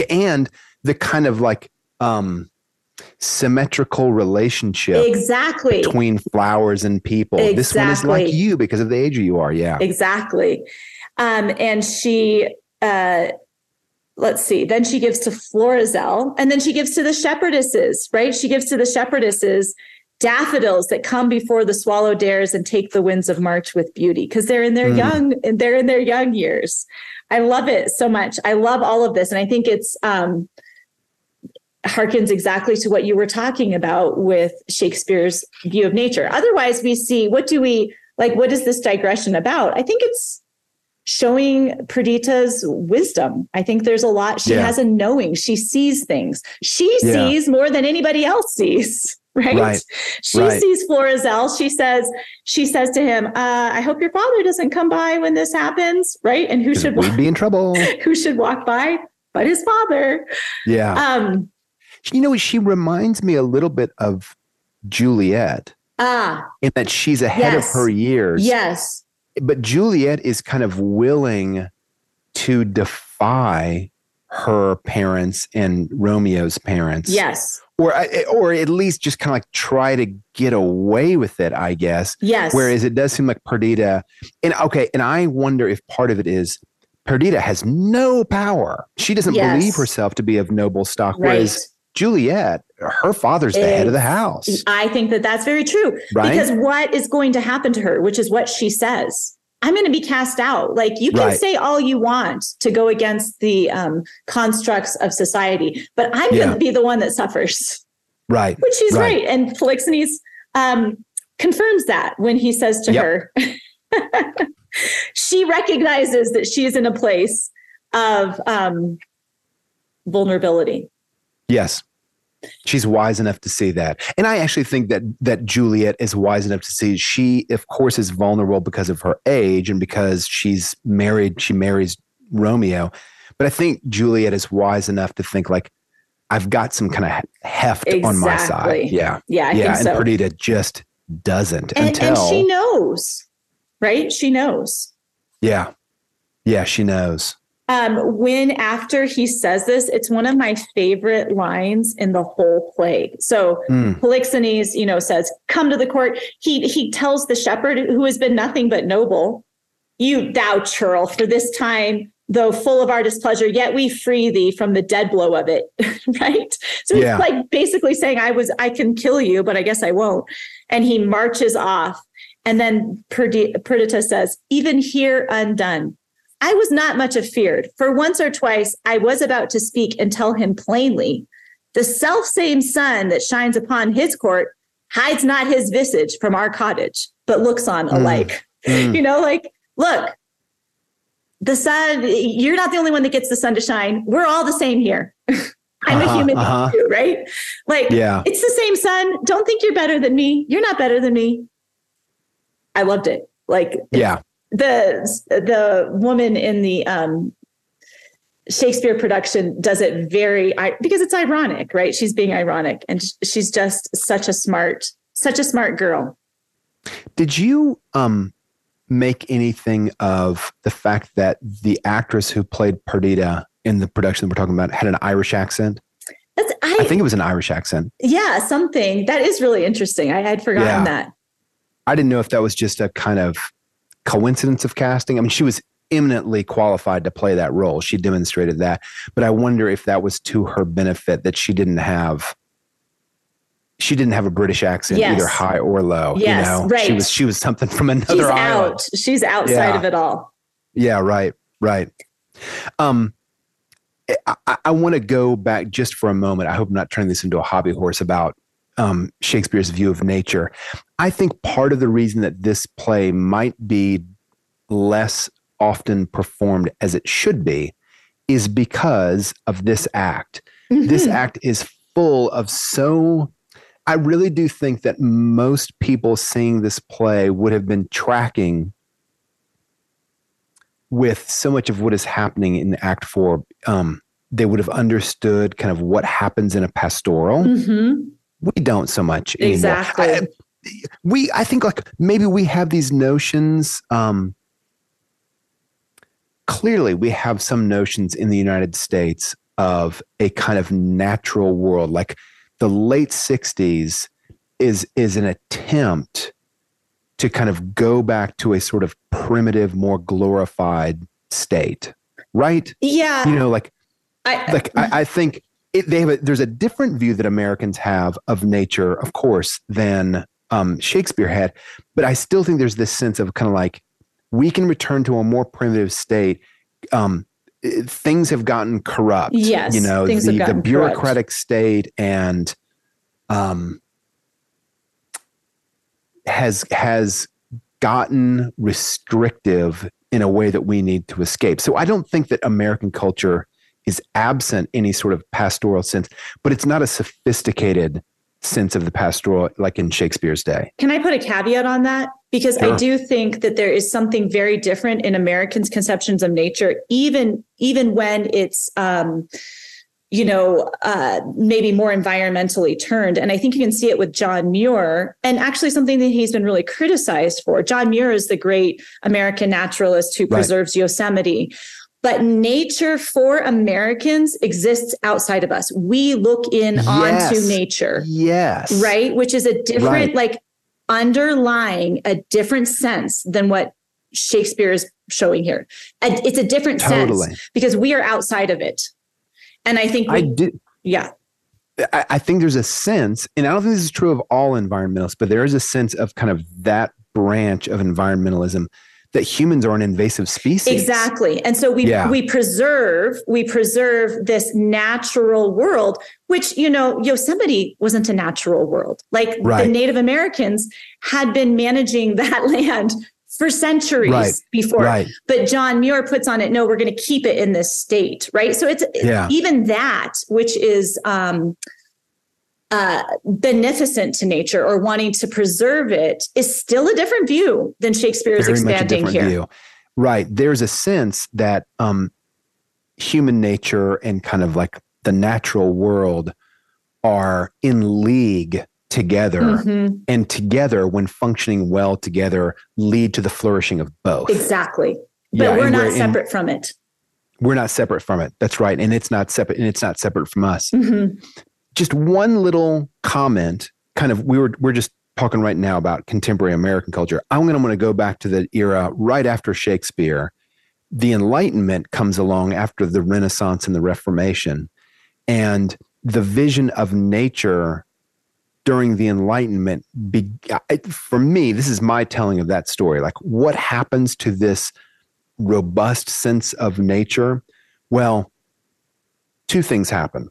the kind of like, symmetrical relationship between flowers and people. This one is like you because of the age you are. Yeah, exactly. And she, then she gives to Florizel, and then she gives to the shepherdesses, right? She gives to the shepherdesses daffodils that come before the swallow dares and take the winds of March with beauty, because they're in their young years. I love it so much. I love all of this. And I think it's, harkens exactly to what you were talking about with Shakespeare's view of nature. Otherwise, we see, what is this digression about? I think it's showing Perdita's wisdom. I think there's a lot. She has a knowing. She sees things. She sees more than anybody else sees, right? She sees Florizel. She says to him, I hope your father doesn't come by when this happens, right? And we'd be in trouble. Who should walk by but his father? Yeah. She reminds me a little bit of Juliet in that she's ahead of her years. Yes. But Juliet is kind of willing to defy her parents and Romeo's parents. Yes. Or at least just kind of like try to get away with it, I guess. Yes. Whereas it does seem like Perdita. And I wonder if part of it is Perdita has no power. She doesn't believe herself to be of noble stock. Right. Whereas Juliet, her father's the head of the house. I think that that's very true. Right? Because what is going to happen to her, which is what she says, I'm going to be cast out. Like, you can say all you want to go against the constructs of society, but I'm going to be the one that suffers. Right. Which she's right. And Polixenes confirms that when he says to her, she recognizes that she's in a place of vulnerability. Yes. She's wise enough to see that. And I actually think that Juliet is wise enough to see she, of course, is vulnerable because of her age and because she's married. She marries Romeo. But I think Juliet is wise enough to think, like, I've got some kind of heft on my side. Yeah. Yeah. I think so. And Perdita just doesn't. And she knows, right? She knows. Yeah. Yeah. She knows. When after he says this, it's one of my favorite lines in the whole play. So Polixenes, says, come to the court. He tells the shepherd who has been nothing but noble, thou churl, for this time, though full of our displeasure, yet we free thee from the dead blow of it. Right. So he's like basically saying, I can kill you, but I guess I won't. And he marches off. And then Perdita says, even here undone, I was not much afeard, for once or twice I was about to speak and tell him plainly, the selfsame sun that shines upon his court hides not his visage from our cottage, but looks on alike. Look, the sun, you're not the only one that gets the sun to shine. We're all the same here. I'm a human too, right? It's the same sun. Don't think you're better than me. You're not better than me. I loved it. The woman in the Shakespeare production does it because it's ironic, right? She's being ironic, and she's just such a smart girl. Did you make anything of the fact that the actress who played Perdita in the production that we're talking about had an Irish accent? I think it was an Irish accent. Yeah, something that is really interesting. I had forgotten that. I didn't know if that was just a kind of coincidence of casting. I mean, she was eminently qualified to play that role. She demonstrated that. But I wonder if that was to her benefit that she didn't have a British accent, either high or low. Yes, right. She was something from another island. She's outside of it all. Yeah, right. I want to go back just for a moment. I hope I'm not turning this into a hobby horse about Shakespeare's view of nature. I think part of the reason that this play might be less often performed as it should be is because of this act. Mm-hmm. This act is full of I really do think that most people seeing this play would have been tracking with so much of what is happening in Act 4. They would have understood kind of what happens in a pastoral. Mm-hmm. We don't so much anymore. Exactly. I think like maybe we have these notions. Clearly, we have some notions in the United States of a kind of natural world. Like the late 60s is an attempt to kind of go back to a sort of primitive, more glorified state, right? Yeah. You know, I think there's a different view that Americans have of nature, of course, than Shakespeare had. But I still think there's this sense of kind of like, we can return to a more primitive state. Things have gotten corrupt. Yes. You know, the bureaucratic state and has gotten restrictive in a way that we need to escape. So I don't think that American culture is absent any sort of pastoral sense, but it's not a sophisticated sense of the pastoral like in Shakespeare's day. Can I put a caveat on that? Because sure. I do think that there is something very different in Americans' conceptions of nature, even when it's maybe more environmentally turned. And I think you can see it with John Muir, and actually something that he's been really criticized for. John Muir is the great American naturalist who preserves Yosemite. But nature for Americans exists outside of us. We look in onto nature. Yes. Right? Which is a different, underlying a different sense than what Shakespeare is showing here. It's a different sense because we are outside of it. And I think I think there's a sense, and I don't think this is true of all environmentalists, but there is a sense of kind of that branch of environmentalism that humans are an invasive species. Exactly. And so we preserve this natural world, which, you know, Yosemite wasn't a natural world. Like the Native Americans had been managing that land for centuries before. Right. But John Muir puts on it, no, we're going to keep it in this state. Right. So it's even that, which is beneficent to nature or wanting to preserve it, is still a different view than Shakespeare is expanding here. View. Right. There's a sense that human nature and kind of like the natural world are in league together, mm-hmm. and together, when functioning well together, lead to the flourishing of both. Exactly. But we're not separate from it. We're not separate from it. That's right. And it's not separate. And it's not separate from us. Mm-hmm. Just one little comment, kind of, we're just talking right now about contemporary American culture. I'm going to go back to the era right after Shakespeare. The Enlightenment comes along after the Renaissance and the Reformation. And the vision of nature during the Enlightenment, for me, this is my telling of that story. Like, what happens to this robust sense of nature? Well, two things happen.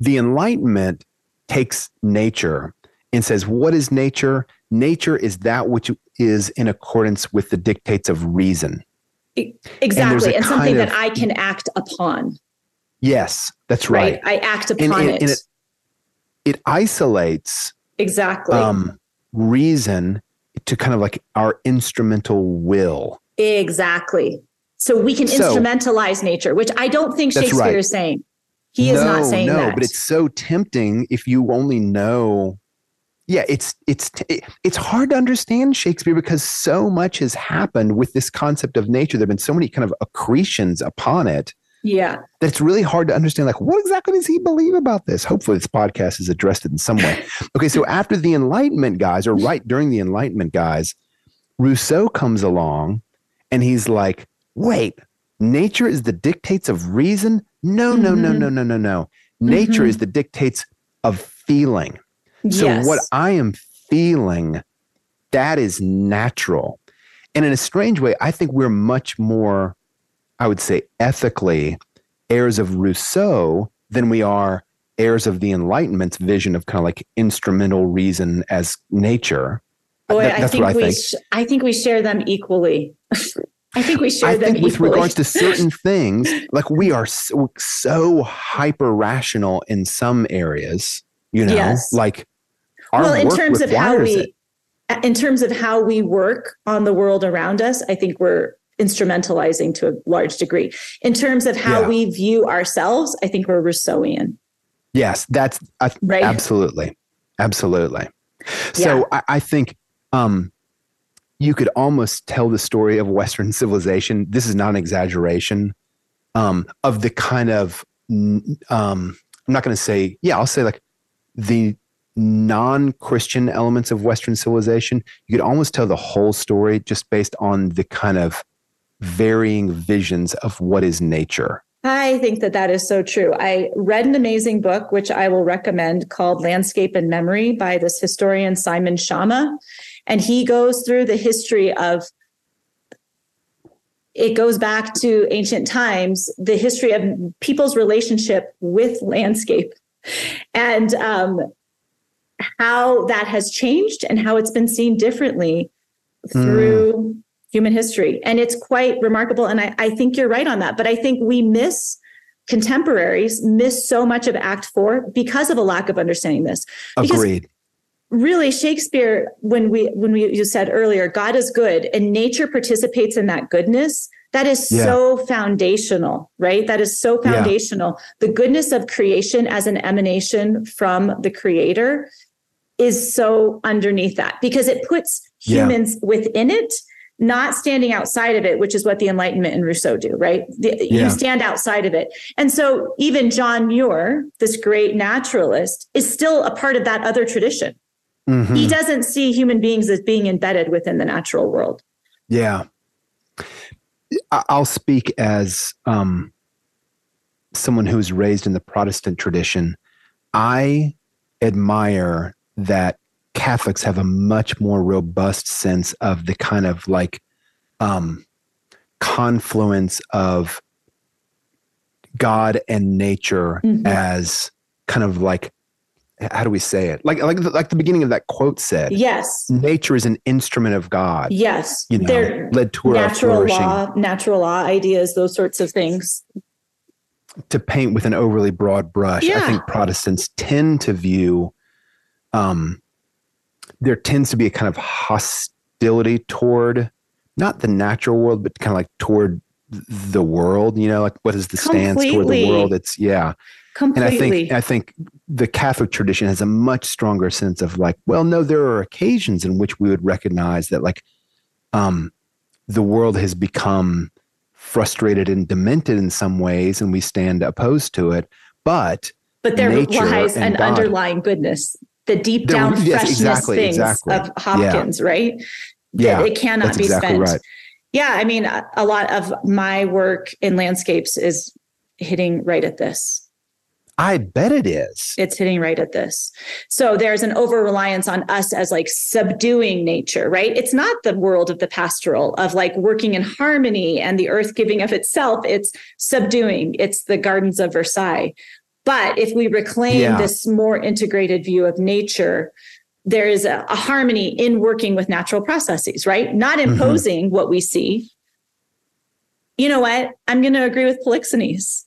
The Enlightenment takes nature and says, what is nature? Nature is that which is in accordance with the dictates of reason. Exactly. And something that I can act upon. Yes, that's right. I act upon it. And it isolates reason to kind of like our instrumental will. Exactly. So we can instrumentalize nature, which I don't think Shakespeare is saying. He is not saying that. No, but it's so tempting if you only know. Yeah, it's hard to understand Shakespeare because so much has happened with this concept of nature. There have been so many kind of accretions upon it. Yeah. That it's really hard to understand, like, what exactly does he believe about this? Hopefully this podcast has addressed it in some way. Okay, so after the Enlightenment guys, or right during the Enlightenment guys, Rousseau comes along and he's like, wait, nature is the dictates of reason? No, mm-hmm. no. Nature mm-hmm. is the dictates of feeling. So what I am feeling, that is natural. And in a strange way, I think we're much more, I would say, ethically heirs of Rousseau than we are heirs of the Enlightenment's vision of kind of like instrumental reason as nature. Boy, I think we share them equally. I think with regards to certain things, like we are so hyper rational in some areas, you know, yes. Like our well, work in terms of how we, it. In terms of how we work on the world around us, I think we're instrumentalizing to a large degree. In terms of how we view ourselves, I think we're Rousseauian. Yes, that's right? Absolutely. So I think you could almost tell the story of Western civilization. This is not an exaggeration of the kind of, I'm not going to say, I'll say like the non-Christian elements of Western civilization. You could almost tell the whole story just based on the kind of varying visions of what is nature. I think that that is so true. I read an amazing book, which I will recommend, called Landscape and Memory by this historian, Simon Schama. And he goes through the history of, it goes back to ancient times, the history of people's relationship with landscape and how that has changed and how it's been seen differently through human history. And it's quite remarkable. And I think you're right on that. But I think we contemporaries miss so much of Act 4 because of a lack of understanding this. Agreed. Because really, Shakespeare, you said earlier, God is good and nature participates in that goodness. That is so foundational, right? That is so foundational. Yeah. The goodness of creation as an emanation from the creator is so underneath that because it puts humans within it, not standing outside of it, which is what the Enlightenment and Rousseau do, right? You stand outside of it. And so even John Muir, this great naturalist, is still a part of that other tradition. Mm-hmm. He doesn't see human beings as being embedded within the natural world. Yeah. I'll speak as someone who was raised in the Protestant tradition. I admire that Catholics have a much more robust sense of the kind of like confluence of God and nature as kind of like, how do we say it? Like the beginning of that quote said, yes, nature is an instrument of God. Yes. You know, they're led to natural law ideas, those sorts of things. To paint with an overly broad brush. Yeah. I think Protestants tend to view, there tends to be a kind of hostility toward not the natural world, but kind of like toward the world, you know, like what is the stance toward the world? It's completely. And I think the Catholic tradition has a much stronger sense of like, well, no, there are occasions in which we would recognize that like the world has become frustrated and demented in some ways and we stand opposed to it, but there lies an underlying goodness. The deep down freshness of Hopkins, right? That it cannot be spent. Right. Yeah, I mean, a lot of my work in landscapes is hitting right at this. I bet it is. It's hitting right at this. So there's an over-reliance on us as like subduing nature, right? It's not the world of the pastoral, of like working in harmony and the earth giving of itself. It's subduing. It's the gardens of Versailles. But if we reclaim this more integrated view of nature, there is a harmony in working with natural processes, right? Not imposing what we see. You know what? I'm going to agree with Polixenes.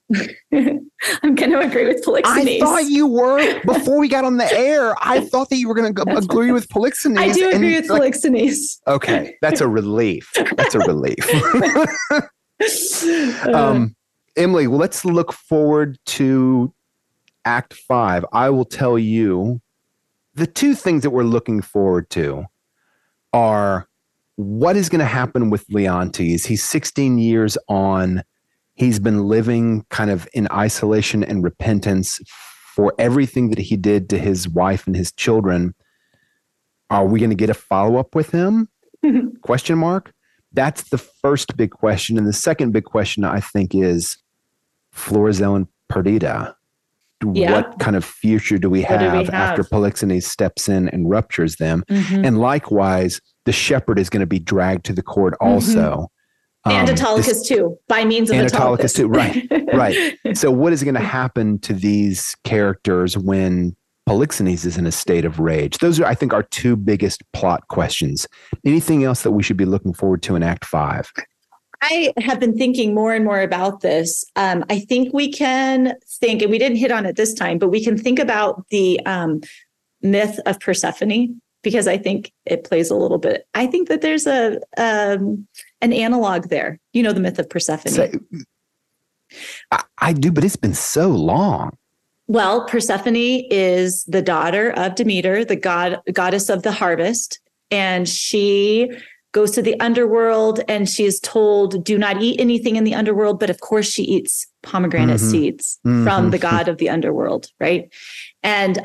I'm going to agree with Polixenes. I thought you were, before we got on the air, I thought that you were going to agree with Polixenes. I do agree with Polixenes. Okay. That's a relief. Emily, let's look forward to Act 5. I will tell you the two things that we're looking forward to are what is going to happen with Leontes. He's 16 years on. He's been living kind of in isolation and repentance for everything that he did to his wife and his children. Are we going to get a follow-up with him? Question mark. That's the first big question. And the second big question, I think, is Florizel and Perdita. What kind of future do we have after Polixenes steps in and ruptures them? And likewise, the shepherd is going to be dragged to the court also. And Autolycus too, by means of Autolycus too. Right, right. So what is going to happen to these characters when Polixenes is in a state of rage? Those are, I think, our two biggest plot questions. Anything else that we should be looking forward to in Act 5? I have been thinking more and more about this. I think we can think, and we didn't hit on it this time, but we can think about the myth of Persephone, because I think it plays a little bit. I think that there's a an analog there. You know, the myth of Persephone. So, I do, but it's been so long. Well, Persephone is the daughter of Demeter, the goddess of the harvest, and she goes to the underworld, and she is told, do not eat anything in the underworld. But of course she eats pomegranate seeds from the god of the underworld, right? And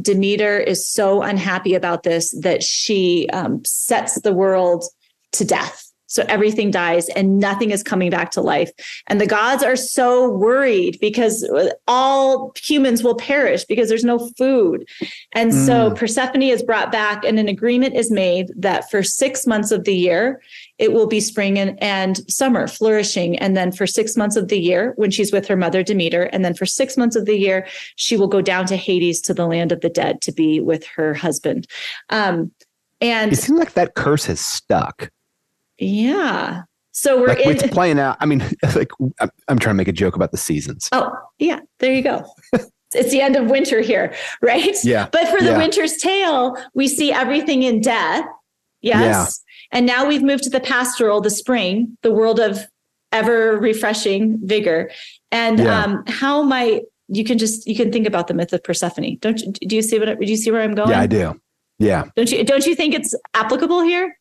Demeter is so unhappy about this that she sets the world to death. So everything dies and nothing is coming back to life. And the gods are so worried because all humans will perish because there's no food. And so Persephone is brought back, and an agreement is made that for 6 months of the year, it will be spring and summer flourishing. And then for 6 months of the year, when she's with her mother Demeter, and then for 6 months of the year, she will go down to Hades, to the land of the dead, to be with her husband. And it seems like that curse has stuck. Yeah. So we're like, it's playing out. I mean, like, I'm trying to make a joke about the seasons. Oh, yeah. There you go. It's the end of winter here, right? Yeah. But for the Winter's Tale, we see everything in death. Yes. Yeah. And now we've moved to the pastoral, the spring, the world of ever refreshing vigor. And how might you can think about the myth of Persephone. Do you see where I'm going? Yeah, I do. Yeah. Don't you think it's applicable here?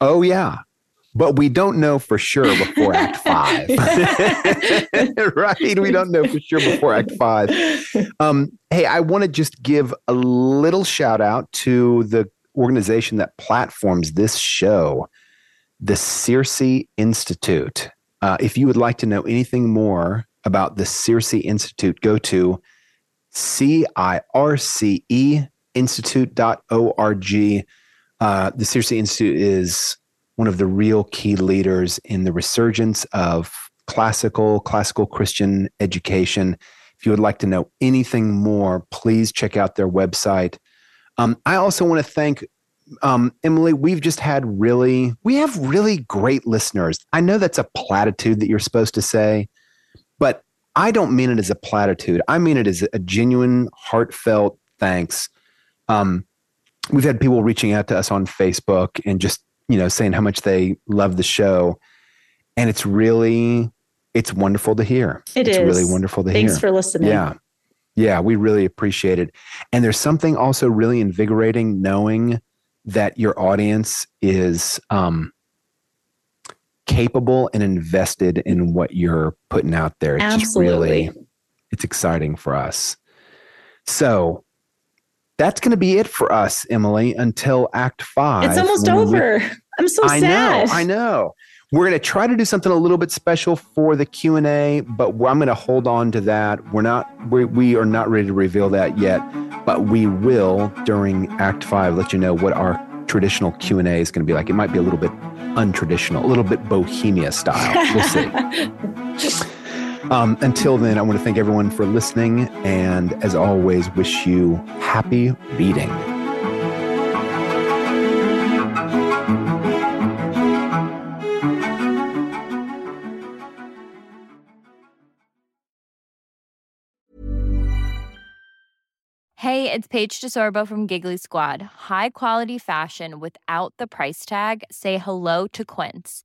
Oh, yeah. But we don't know for sure before Act 5. Right? We don't know for sure before Act 5. Hey, I want to just give a little shout out to the organization that platforms this show, the Circe Institute. If you would like to know anything more about the Circe Institute, go to circeinstitute.org. The Circe Institute is one of the real key leaders in the resurgence of classical Christian education. If you would like to know anything more, please check out their website. I also want to thank Emily. We've just had we have really great listeners. I know that's a platitude that you're supposed to say, but I don't mean it as a platitude. I mean it as a genuine, heartfelt thanks. We've had people reaching out to us on Facebook and just, saying how much they love the show. And it's wonderful to hear. It's really wonderful to hear. Thanks for listening. Yeah. Yeah. We really appreciate it. And there's something also really invigorating knowing that your audience is capable and invested in what you're putting out there. It's absolutely. Just really, it's exciting for us. So, that's going to be it for us, Emily, until Act 5. It's almost over. I'm so sad. I know. We're going to try to do something a little bit special for the Q&A, but I'm going to hold on to that. We are not ready to reveal that yet, but we will, during Act 5, let you know what our traditional Q&A is going to be like. It might be a little bit untraditional, a little bit Bohemia style. We'll see. Until then, I want to thank everyone for listening, and as always, wish you happy reading. Hey, it's Paige DeSorbo from Giggly Squad. High quality fashion without the price tag. Say hello to Quince.